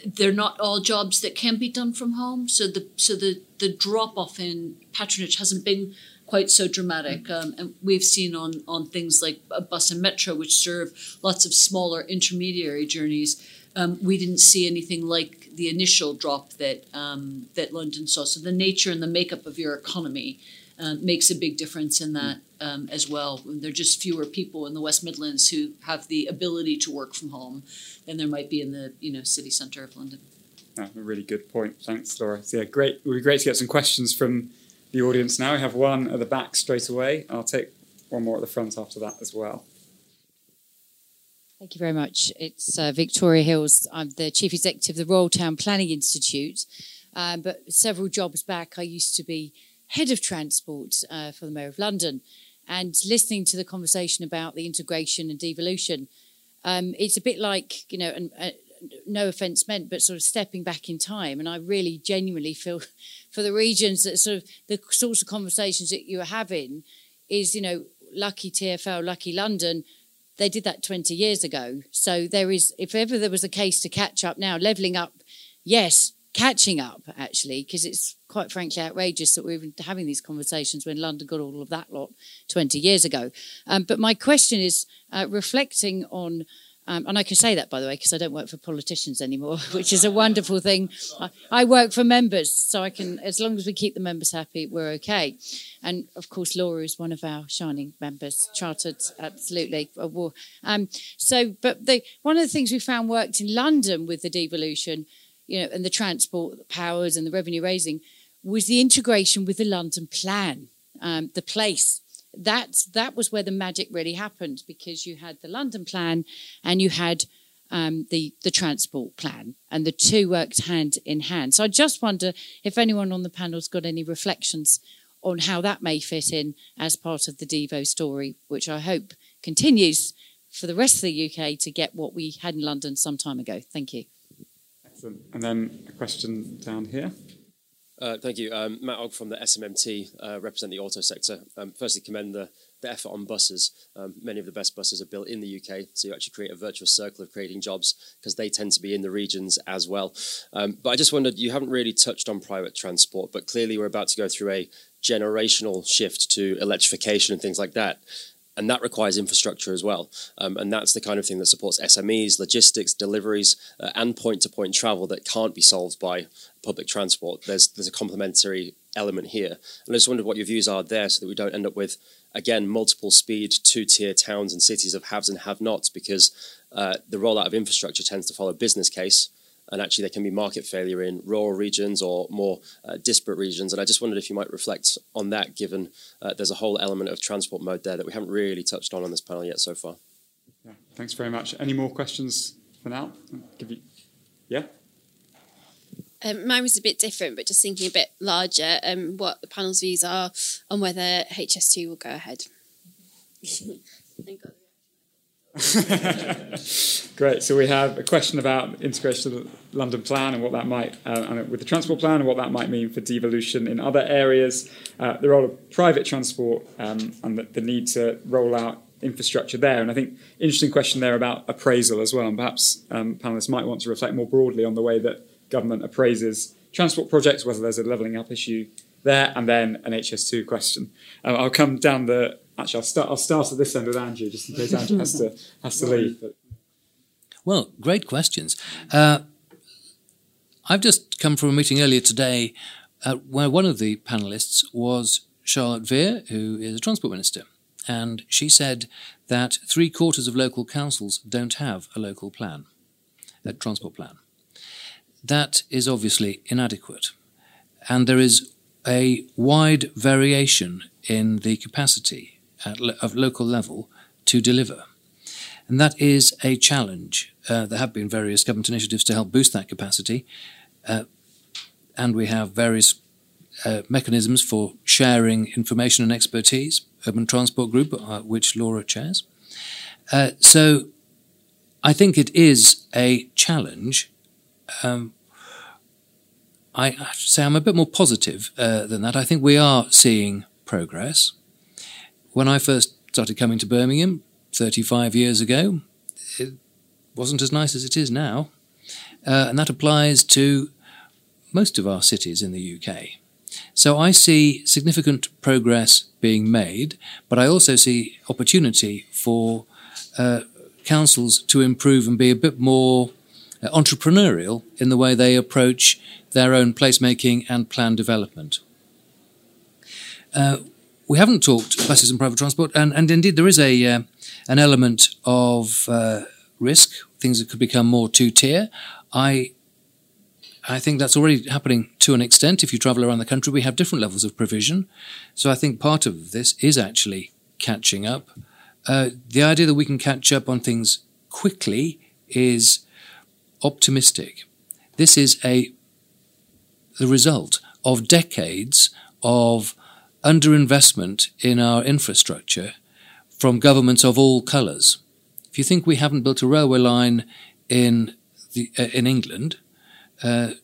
they're not all jobs that can be done from home. So the drop-off in patronage hasn't been quite so dramatic. And we've seen on things like a bus and metro, which serve lots of smaller intermediary journeys, we didn't see anything like the initial drop that London saw. So the nature and the makeup of your economy makes a big difference in that as well. There are just fewer people in the West Midlands who have the ability to work from home than there might be in the city centre of London. Oh, a really good point. Thanks, Laura. So, great. It would be great to get some questions from the audience now. We have one at the back straight away. I'll take one more at the front after that as well. Thank you very much. It's Victoria Hills. I'm the Chief Executive of the Royal Town Planning Institute. But several jobs back, I used to be Head of Transport for the Mayor of London. And listening to the conversation about the integration and devolution, it's a bit like, no offence meant, but sort of stepping back in time. And I really genuinely feel for the regions that sort of the sorts of conversations that you are having is, lucky TfL, lucky London. They did that 20 years ago. So there is, if ever there was a case to catch up now, levelling up, yes, catching up, actually, because it's quite frankly outrageous that we're even having these conversations when London got all of that lot 20 years ago. But my question is reflecting on, and I can say that, by the way, because I don't work for politicians anymore, which is a wonderful thing. I work for members, so I can, as long as we keep the members happy, we're okay. And, of course, Laura is one of our shining members, chartered, absolutely. One of the things we found worked in London with the devolution, and the transport powers and the revenue raising, was the integration with the London plan, the place. That was where the magic really happened, because you had the London plan and you had the transport plan, and the two worked hand in hand. So I just wonder if anyone on the panel's got any reflections on how that may fit in as part of the Devo story, which I hope continues for the rest of the UK to get what we had in London some time ago. Thank you. Excellent. And then a question down here. Thank you. Matt Ogg from the SMMT, represent the auto sector. Firstly, commend the effort on buses. Many of the best buses are built in the UK, so you actually create a virtuous circle of creating jobs, because they tend to be in the regions as well. But I just wondered, you haven't really touched on private transport, but clearly we're about to go through a generational shift to electrification and things like that. And that requires infrastructure as well. And that's the kind of thing that supports SMEs, logistics, deliveries, and point-to-point travel that can't be solved by public transport. There's a complementary element here. And I just wondered what your views are there, so that we don't end up with, again, multiple speed, two-tier towns and cities of haves and have-nots, because the rollout of infrastructure tends to follow business case. And actually, there can be market failure in rural regions or more disparate regions. And I just wondered if you might reflect on that, given there's a whole element of transport mode there that we haven't really touched on this panel yet so far. Yeah, thanks very much. Any more questions for now? Yeah? Mine was a bit different, but just thinking a bit larger, what the panel's views are on whether HS2 will go ahead. Thank God. Great. So we have a question about integration of the London plan and what that might, and with the transport plan, and what that might mean for devolution in other areas, the role of private transport, and the need to roll out infrastructure there. And I think interesting question there about appraisal as well. And perhaps panelists might want to reflect more broadly on the way that government appraises transport projects, whether there's a levelling up issue there, and then an HS2 question. I'll come down the. Actually, I'll start at this end with Andrew, just in case Andrew has to leave. Well, great questions. I've just come from a meeting earlier today where one of the panellists was Charlotte Vere, who is a transport minister, and she said that 3/4 of local councils don't have a local plan, a transport plan. That is obviously inadequate, and there is a wide variation in the capacity of local level to deliver. And that is a challenge. There have been various government initiatives to help boost that capacity, and we have various mechanisms for sharing information and expertise, Urban Transport Group, which Laura chairs. So I think it is a challenge. I have to say I'm a bit more positive than that. I think we are seeing progress. When I first started coming to Birmingham 35 years ago, it wasn't as nice as it is now. And that applies to most of our cities in the UK. So I see significant progress being made, but I also see opportunity for councils to improve and be a bit more entrepreneurial in the way they approach their own placemaking and plan development. We haven't talked buses and private transport, and indeed there is a an element of risk, things that could become more two-tier. I think that's already happening to an extent. If you travel around the country, we have different levels of provision. So I think part of this is actually catching up. The idea that we can catch up on things quickly is optimistic. This is the result of decades of underinvestment in our infrastructure from governments of all colours. If you think we haven't built a railway line in England,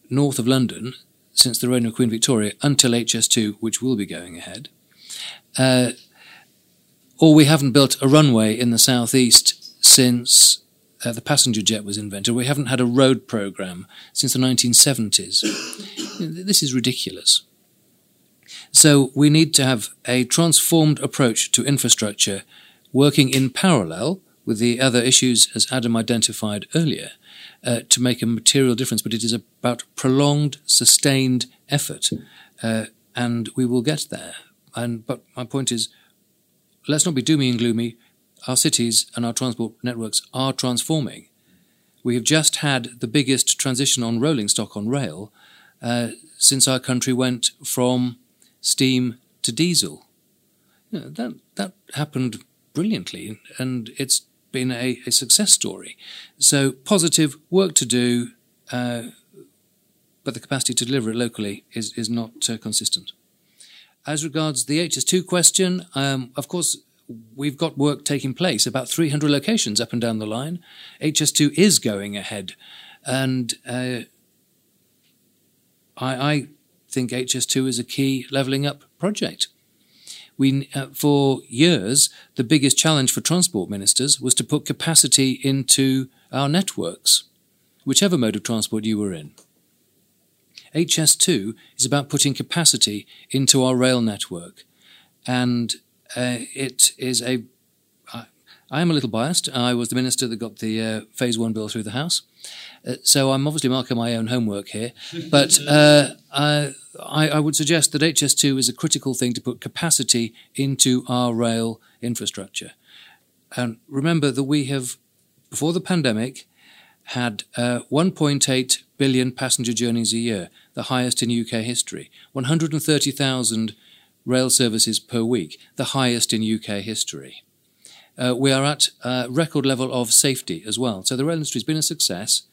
north of London, since the reign of Queen Victoria until HS2, which will be going ahead, or we haven't built a runway in the southeast since the passenger jet was invented, we haven't had a road programme since the 1970s. This is ridiculous. So we need to have a transformed approach to infrastructure, working in parallel with the other issues, as Adam identified earlier, to make a material difference. But it is about prolonged, sustained effort, and we will get there. But my point is, let's not be doomy and gloomy. Our cities and our transport networks are transforming. We have just had the biggest transition on rolling stock on rail since our country went from steam to diesel. You know, that happened brilliantly, and it's been a success story. So positive work to do, but the capacity to deliver it locally is not consistent. As regards the HS2 question, of course, we've got work taking place, about 300 locations up and down the line. HS2 is going ahead, and I think HS2 is a key levelling up project. We, for years, the biggest challenge for transport ministers was to put capacity into our networks, whichever mode of transport you were in. HS2 is about putting capacity into our rail network, and it is a... I am a little biased. I was the minister that got the Phase 1 bill through the House, so I'm obviously marking my own homework here, but I would suggest that HS2 is a critical thing to put capacity into our rail infrastructure. And remember that we have, before the pandemic, had 1.8 billion passenger journeys a year, the highest in UK history, 130,000 rail services per week, the highest in UK history. We are at a record level of safety as well. So the rail industry has been a success,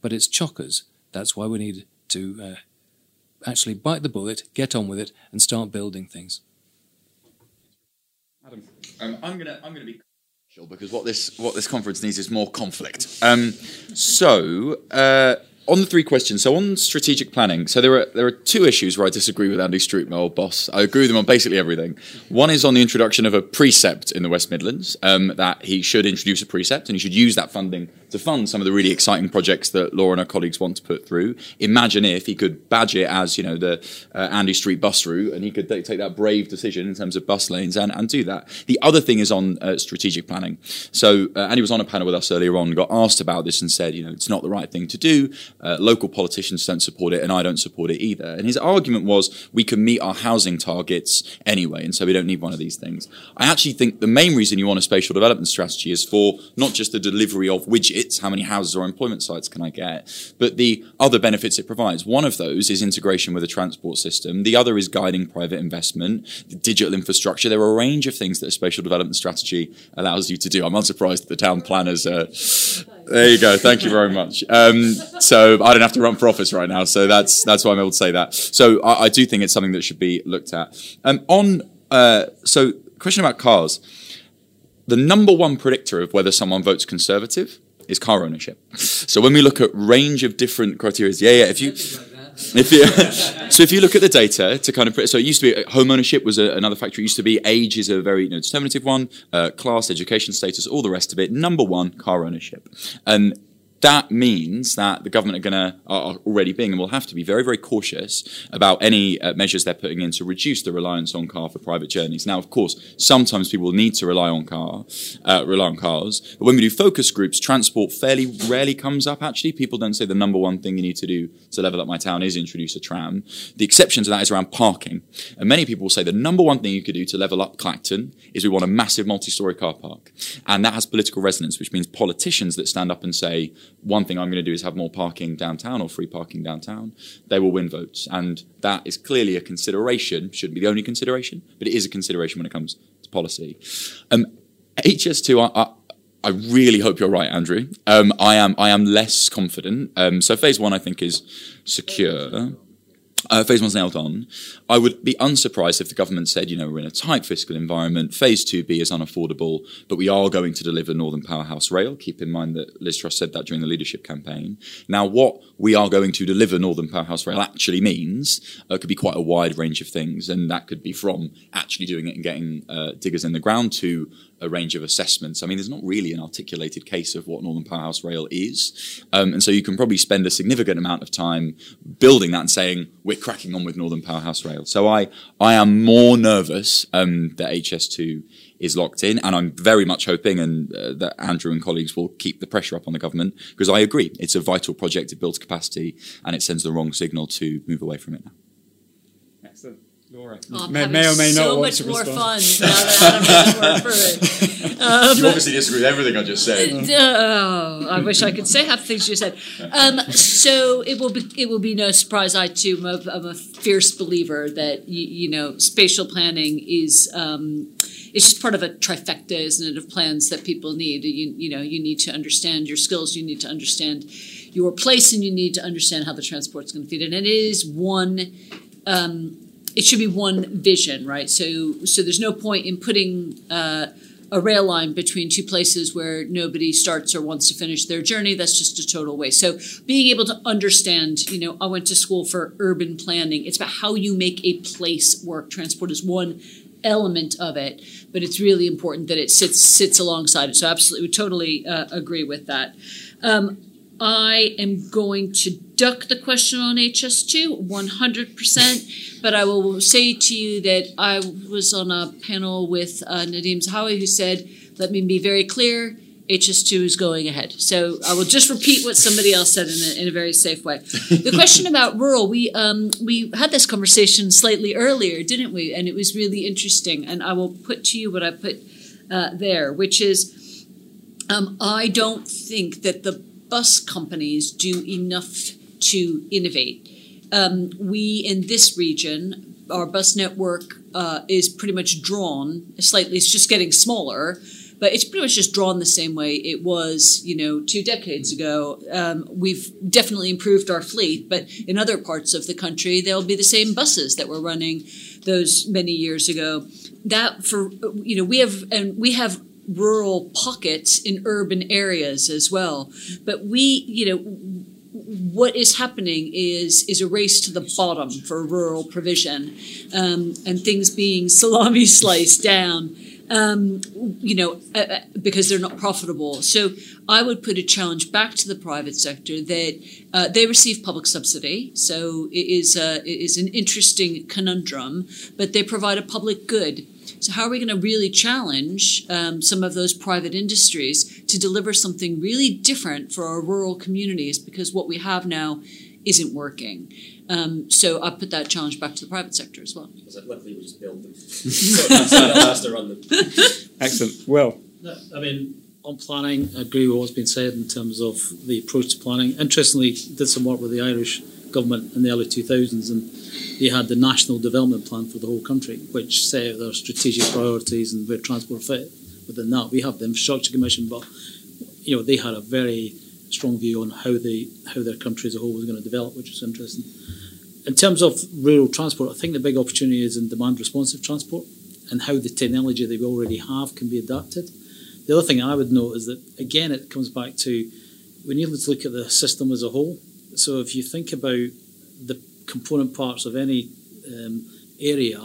but it's chockers. That's why we need to actually bite the bullet, get on with it, and start building things. Adam, I'm going to be... because what this conference needs is more conflict. On the three questions, so on strategic planning, so there are two issues where I disagree with Andy Street, my old boss. I agree with him on basically everything. One is on the introduction of a precept in the West Midlands, that he should introduce a precept and he should use that funding to fund some of the really exciting projects that Laura and her colleagues want to put through. Imagine if he could badge it as, you know, the Andy Street bus route, and he could take that brave decision in terms of bus lanes and do that. The other thing is on strategic planning. So Andy was on a panel with us earlier on, got asked about this and said, you know, it's not the right thing to do. Local politicians don't support it, and I don't support it either. And his argument was we can meet our housing targets anyway, and so we don't need one of these things. I actually think the main reason you want a spatial development strategy is for not just the delivery of widgets, how many houses or employment sites can I get, but the other benefits it provides. One of those is integration with the transport system. The other is guiding private investment, the digital infrastructure. There are a range of things that a spatial development strategy allows you to do. I'm unsurprised that the town planners... there you go. Thank you very much. So I don't have to run for office right now, so that's why I'm able to say that. So I do think it's something that should be looked at. So question about cars. The number one predictor of whether someone votes Conservative is car ownership. So when we look at range of different criteria, if you look at the data to kind of, so it used to be home ownership was another factor. It used to be age is a very determinative one, class, education status, all the rest of it. Number one, car ownership. And that means that the government are already being and will have to be very, very cautious about any measures they're putting in to reduce the reliance on car for private journeys. Now, of course, sometimes people need to rely on cars. But when we do focus groups, transport fairly rarely comes up, actually. People don't say the number one thing you need to do to level up my town is introduce a tram. The exception to that is around parking. And many people will say the number one thing you could do to level up Clacton is we want a massive multi-storey car park. And that has political resonance, which means politicians that stand up and say, one thing I'm going to do is have more parking downtown or free parking downtown, they will win votes. And that is clearly a consideration, shouldn't be the only consideration, but it is a consideration when it comes to policy. HS2, I really hope you're right, Andrew. I am less confident. So phase one, I think, is secure. Phase one's nailed on. I would be unsurprised if the government said, you know, we're in a tight fiscal environment, phase 2B is unaffordable, but we are going to deliver Northern Powerhouse Rail. Keep in mind that Liz Truss said that during the leadership campaign. Now, what we are going to deliver Northern Powerhouse Rail actually means could be quite a wide range of things, and that could be from actually doing it and getting diggers in the ground to a range of assessments. I mean, there's not really an articulated case of what Northern Powerhouse Rail is. And so you can probably spend a significant amount of time building that and saying, we're cracking on with Northern Powerhouse Rail. So I am more nervous that HS2 is locked in, and I'm very much hoping that Andrew and colleagues will keep the pressure up on the government, because I agree, it's a vital project, it builds capacity, and it sends the wrong signal to move away from it now. Excellent. Laura, oh, may or may not want to respond. So much more fun now that Adam has more for it. You obviously disagree with everything I just said. Oh, I wish I could say half the things you said. So it will be no surprise. I too am a fierce believer that you know spatial planning is. It's just part of a trifecta, isn't it, of plans that people need. You know, you need to understand your skills, you need to understand your place, and you need to understand how the transport's going to feed in. And it is one. It should be one vision, right? So there's no point in putting a rail line between two places where nobody starts or wants to finish their journey. That's just a total waste. So being able to understand, you know, I went to school for urban planning. It's about how you make a place work. Transport is one element of it, but it's really important that it sits alongside it. So absolutely, we totally agree with that. I am going to duck the question on HS2 100%, but I will say to you that I was on a panel with Nadeem Zahawi, who said, let me be very clear, HS2 is going ahead. So I will just repeat what somebody else said in a very safe way. The question about rural, we had this conversation slightly earlier, didn't we? And it was really interesting. And I will put to you what I put there, which is I don't think that the bus companies do enough to innovate. We in this region, our bus network is pretty much drawn slightly. It's just getting smaller, but it's pretty much just drawn the same way it was, you know, 2 decades ago. We've definitely improved our fleet, but in other parts of the country, there'll be the same buses that were running those many years ago. That for, you know, we have rural pockets in urban areas as well. But we, you know, what is happening is a race to the bottom for rural provision, and things being salami sliced down, you know, because they're not profitable. So I would put a challenge back to the private sector that they receive public subsidy. So it is an interesting conundrum, but they provide a public good. So how are we going to really challenge some of those private industries to deliver something really different for our rural communities? Because what we have now isn't working. So I put that challenge back to the private sector as well. Luckily, we just build them. So run them. Excellent. Well, I mean, on planning, I agree with what's been said in terms of the approach to planning. Interestingly, did some work with the Irish government in the early 2000s, and they had the National Development Plan for the whole country, which set out their strategic priorities and where transport fit within that. We have the Infrastructure Commission, but you know, they had a very strong view on how their country as a whole was going to develop, which was interesting. In terms of rural transport, I think the big opportunity is in demand responsive transport and how the technology that we already have can be adapted. The other thing I would note is that, again, it comes back to we need to look at the system as a whole. So if you think about the component parts of any area,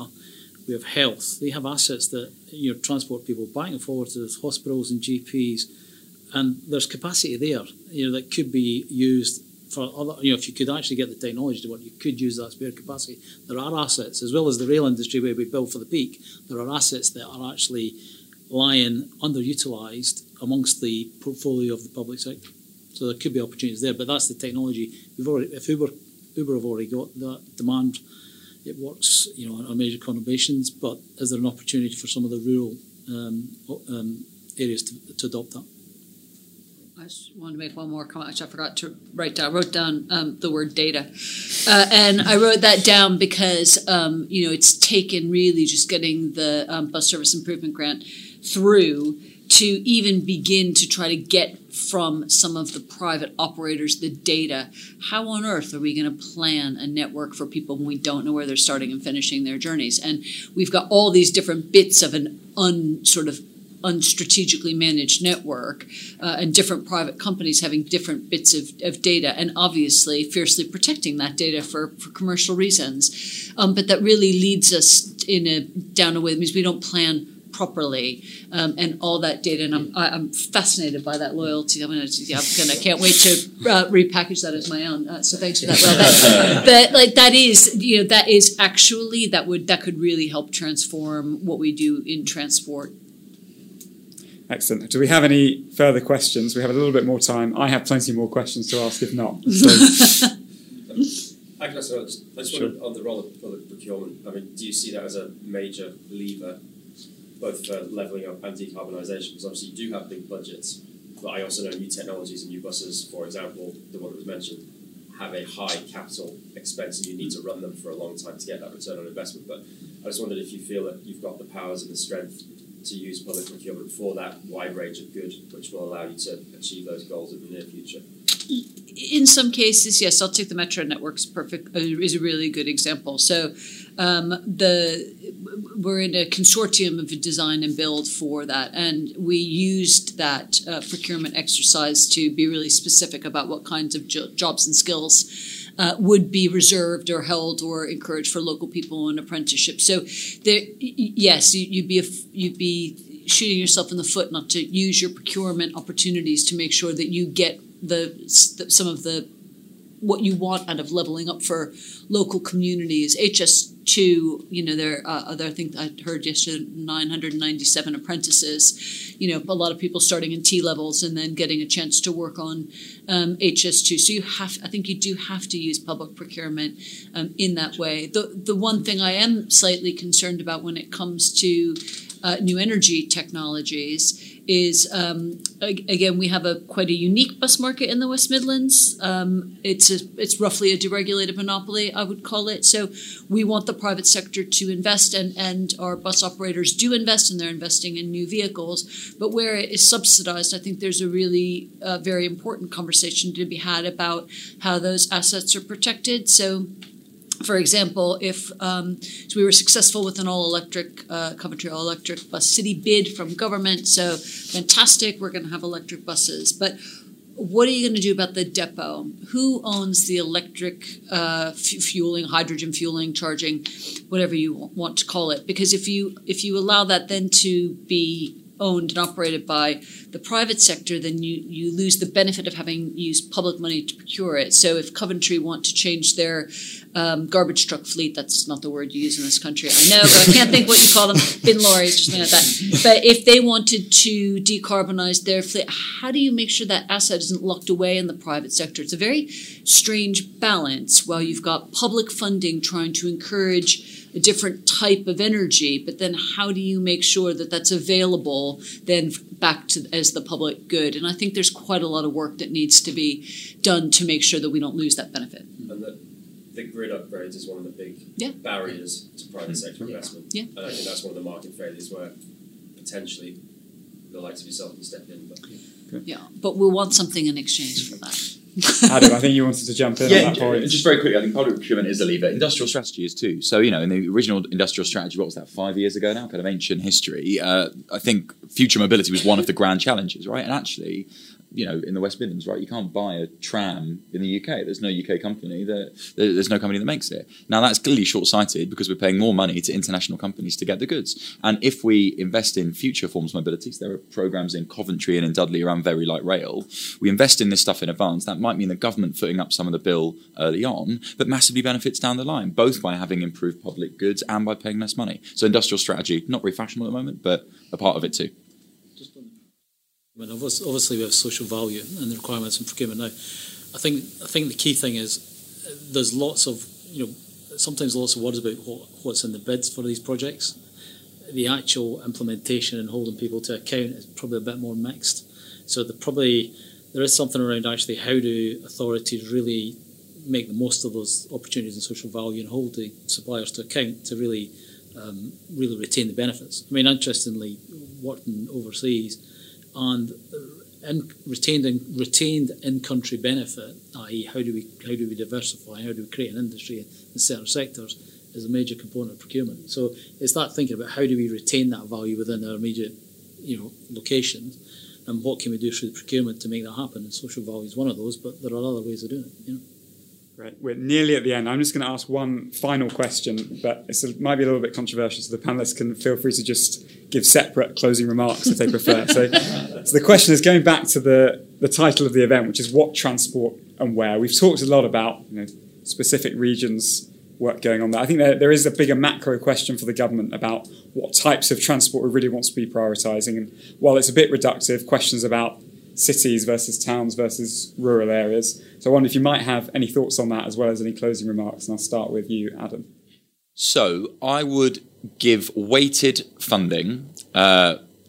we have health. They have assets that, you know, transport people back and forth to hospitals and GPs, and there's capacity there, you know, that could be used for other. You know, if you could actually get the technology to work, you could use that spare capacity. There are assets, as well as the rail industry where we build for the peak. There are assets that are actually lying underutilised amongst the portfolio of the public sector. So there could be opportunities there, but that's the technology. We've already, if Uber have already got that demand, it works, you know, on major conurbations. But is there an opportunity for some of the rural areas to adopt that? I just wanted to make one more comment, which I forgot to write down. I wrote down the word data. And I wrote that down because, you know, it's taken really just getting the bus service improvement grant through to even begin to try to get from some of the private operators the data. How on earth are we going to plan a network for people when we don't know where they're starting and finishing their journeys? And we've got all these different bits of an unstrategically managed network, and different private companies having different bits of data, and obviously fiercely protecting that data for commercial reasons. But that really leads us down a way that means we don't plan properly, and all that data, and I'm fascinated by that loyalty. I can't wait to repackage that as my own. So thanks for that. Well, but like that could really help transform what we do in transport. Excellent. Do we have any further questions? We have a little bit more time. I have plenty more questions to ask if not. So. I can ask another one on the role of public procurement. I mean, do you see that as a major lever, both for levelling up and decarbonisation? Because obviously you do have big budgets, but I also know new technologies and new buses, for example, the one that was mentioned, have a high capital expense and you need to run them for a long time to get that return on investment. But I just wondered if you feel that you've got the powers and the strength to use public procurement for that wide range of good, which will allow you to achieve those goals in the near future. In some cases, yes. I'll take the metro network's is a really good example. So we're in a consortium of design and build for that, and we used that procurement exercise to be really specific about what kinds of jobs and skills would be reserved or held or encouraged for local people in apprenticeship. So, yes, you'd be shooting yourself in the foot not to use your procurement opportunities to make sure that you get some of the what you want out of leveling up for local communities. HS2, you know, I think I heard yesterday 997 apprentices. You know, a lot of people starting in T levels and then getting a chance to work on HS2. So I think you do have to use public procurement in that way. The one thing I am slightly concerned about when it comes to new energy technologies is, again, we have quite a unique bus market in the West Midlands. It's roughly a deregulated monopoly, I would call it. So we want the private sector to invest, and our bus operators do invest, and they're investing in new vehicles. But where it is subsidized, I think there's a really very important conversation to be had about how those assets are protected. So, for example, if we were successful with an all-electric, Coventry all-electric bus city bid from government, so fantastic, we're going to have electric buses. But what are you going to do about the depot? Who owns the electric fueling, hydrogen fueling, charging, whatever you want to call it? Because if you allow that then to be owned and operated by the private sector, then you lose the benefit of having used public money to procure it. So if Coventry want to change their garbage truck fleet, that's not the word you use in this country, I know, but I can't think what you call them, bin lorries or something like that. But if they wanted to decarbonize their fleet, how do you make sure that asset isn't locked away in the private sector? It's a very strange balance while you've got public funding trying to encourage a different type of energy, but then how do you make sure that that's available then back to as the public good? And I think there's quite a lot of work that needs to be done to make sure that we don't lose that benefit. And the grid upgrades is one of the big barriers to private sector investment. Yeah. And I think that's one of the market failures where potentially the likes of yourself can step in. But but we'll want something in exchange for that. Adam, I think you wanted to jump in on that point. Just very quickly, I think public procurement is a lever. Industrial strategy is too. So, you know, in the original industrial strategy, what was that, 5 years ago now? Kind of ancient history. I think future mobility was one of the grand challenges, right? And actually, you know, in the West Midlands, right, you can't buy a tram in the UK. There's no UK company. There's no company that makes it. Now, that's clearly short-sighted because we're paying more money to international companies to get the goods. And if we invest in future forms of mobility, so there are programmes in Coventry and in Dudley around very light rail, we invest in this stuff in advance. That might mean the government footing up some of the bill early on, but massively benefits down the line, both by having improved public goods and by paying less money. So industrial strategy, not very fashionable at the moment, but a part of it too. I mean, obviously we have social value and the requirements in procurement now. I think the key thing is there's lots of, you know, sometimes lots of words about what's in the bids for these projects. The actual implementation and holding people to account is probably a bit more mixed. So there is something around actually how do authorities really make the most of those opportunities in social value and hold the suppliers to account to really retain the benefits. I mean, interestingly, working overseas, and retained in-country benefit, i.e., how do we diversify? How do we create an industry in certain sectors? Is a major component of procurement. So it's that thinking about how do we retain that value within our immediate, you know, locations, and what can we do through the procurement to make that happen? And social value is one of those, but there are other ways of doing it. You know. Right, we're nearly at the end. I'm just going to ask one final question, but it might be a little bit controversial, so the panellists can feel free to just give separate closing remarks if they prefer. So the question is going back to the title of the event, which is what transport and where. We've talked a lot about, you know, specific regions, work going on there. I think there is a bigger macro question for the government about what types of transport we really want to be prioritising. And while it's a bit reductive, questions about cities versus towns versus rural areas. So I wonder if you might have any thoughts on that, as well as any closing remarks, and I'll start with you, Adam. So I would give weighted funding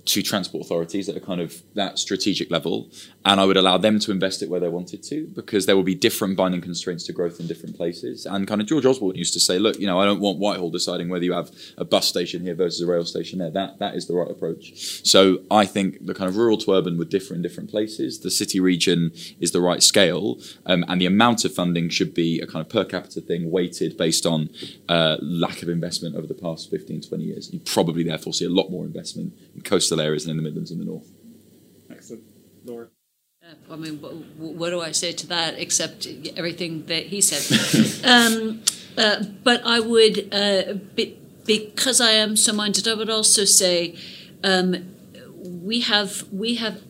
to transport authorities at a kind of that strategic level, and I would allow them to invest it where they wanted to, because there will be different binding constraints to growth in different places. And kind of George Osborne used to say, look, you know, I don't want Whitehall deciding whether you have a bus station here versus a rail station there. That is the right approach. So I think the kind of rural to urban would differ in different places. The city region is the right scale, and the amount of funding should be a kind of per capita thing, weighted based on lack of investment over the past 15, 20 years. You probably therefore see a lot more investment in coastal areas than in the Midlands and the North. Excellent. Laura? I mean, what do I say to that except everything that he said? But I would, because I am so minded, I would also say we have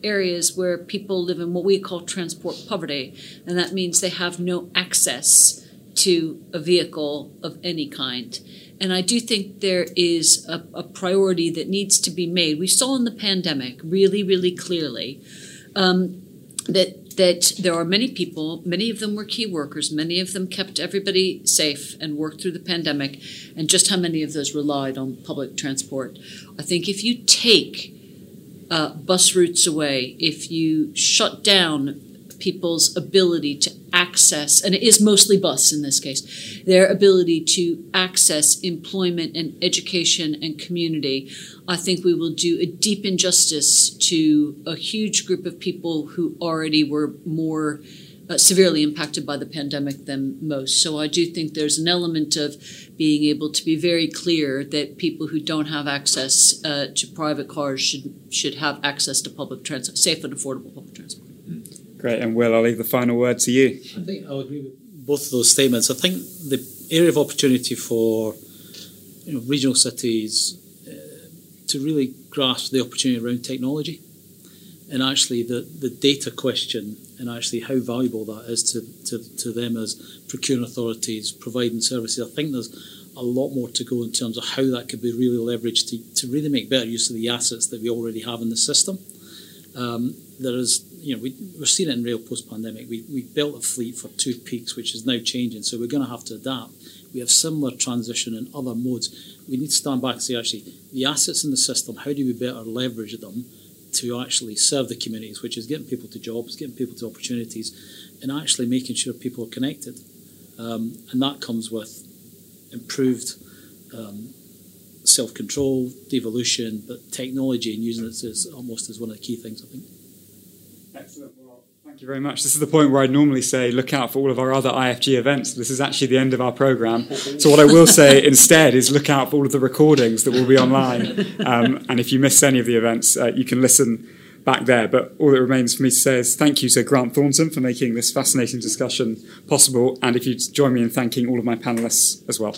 areas where people live in what we call transport poverty, and that means they have no access to a vehicle of any kind. And I do think there is a priority that needs to be made. We saw in the pandemic really, really clearly that there are many people, many of them were key workers, many of them kept everybody safe and worked through the pandemic, and just how many of those relied on public transport. I think if you take bus routes away, if you shut down people's ability to access, and it is mostly bus in this case, their ability to access employment and education and community, I think we will do a deep injustice to a huge group of people who already were more severely impacted by the pandemic than most. So I do think there's an element of being able to be very clear that people who don't have access to private cars should have access to public transport, safe and affordable public transport. Great, and Will, I'll leave the final word to you. I think I would agree with both of those statements. I think the area of opportunity for regional cities to really grasp the opportunity around technology, and actually the data question, and actually how valuable that is to them as procuring authorities, providing services. I think there's a lot more to go in terms of how that could be really leveraged to really make better use of the assets that we already have in the system. There is, we're seeing it in rail post-pandemic. We built a fleet for two peaks, which is now changing, so we're going to have to adapt. We have similar transition in other modes. We need to stand back and say, actually, the assets in the system, how do we better leverage them to actually serve the communities, which is getting people to jobs, getting people to opportunities, and actually making sure people are connected. And that comes with improved self-control, devolution, but technology and using it is almost as one of the key things, I think. Excellent. Well, thank you very much. This is the point where I'd normally say look out for all of our other IFG events. This is actually the end of our programme. So what I will say instead is look out for all of the recordings that will be online. And if you miss any of the events, you can listen back there. But all that remains for me to say is thank you to Grant Thornton for making this fascinating discussion possible. And if you'd join me in thanking all of my panellists as well.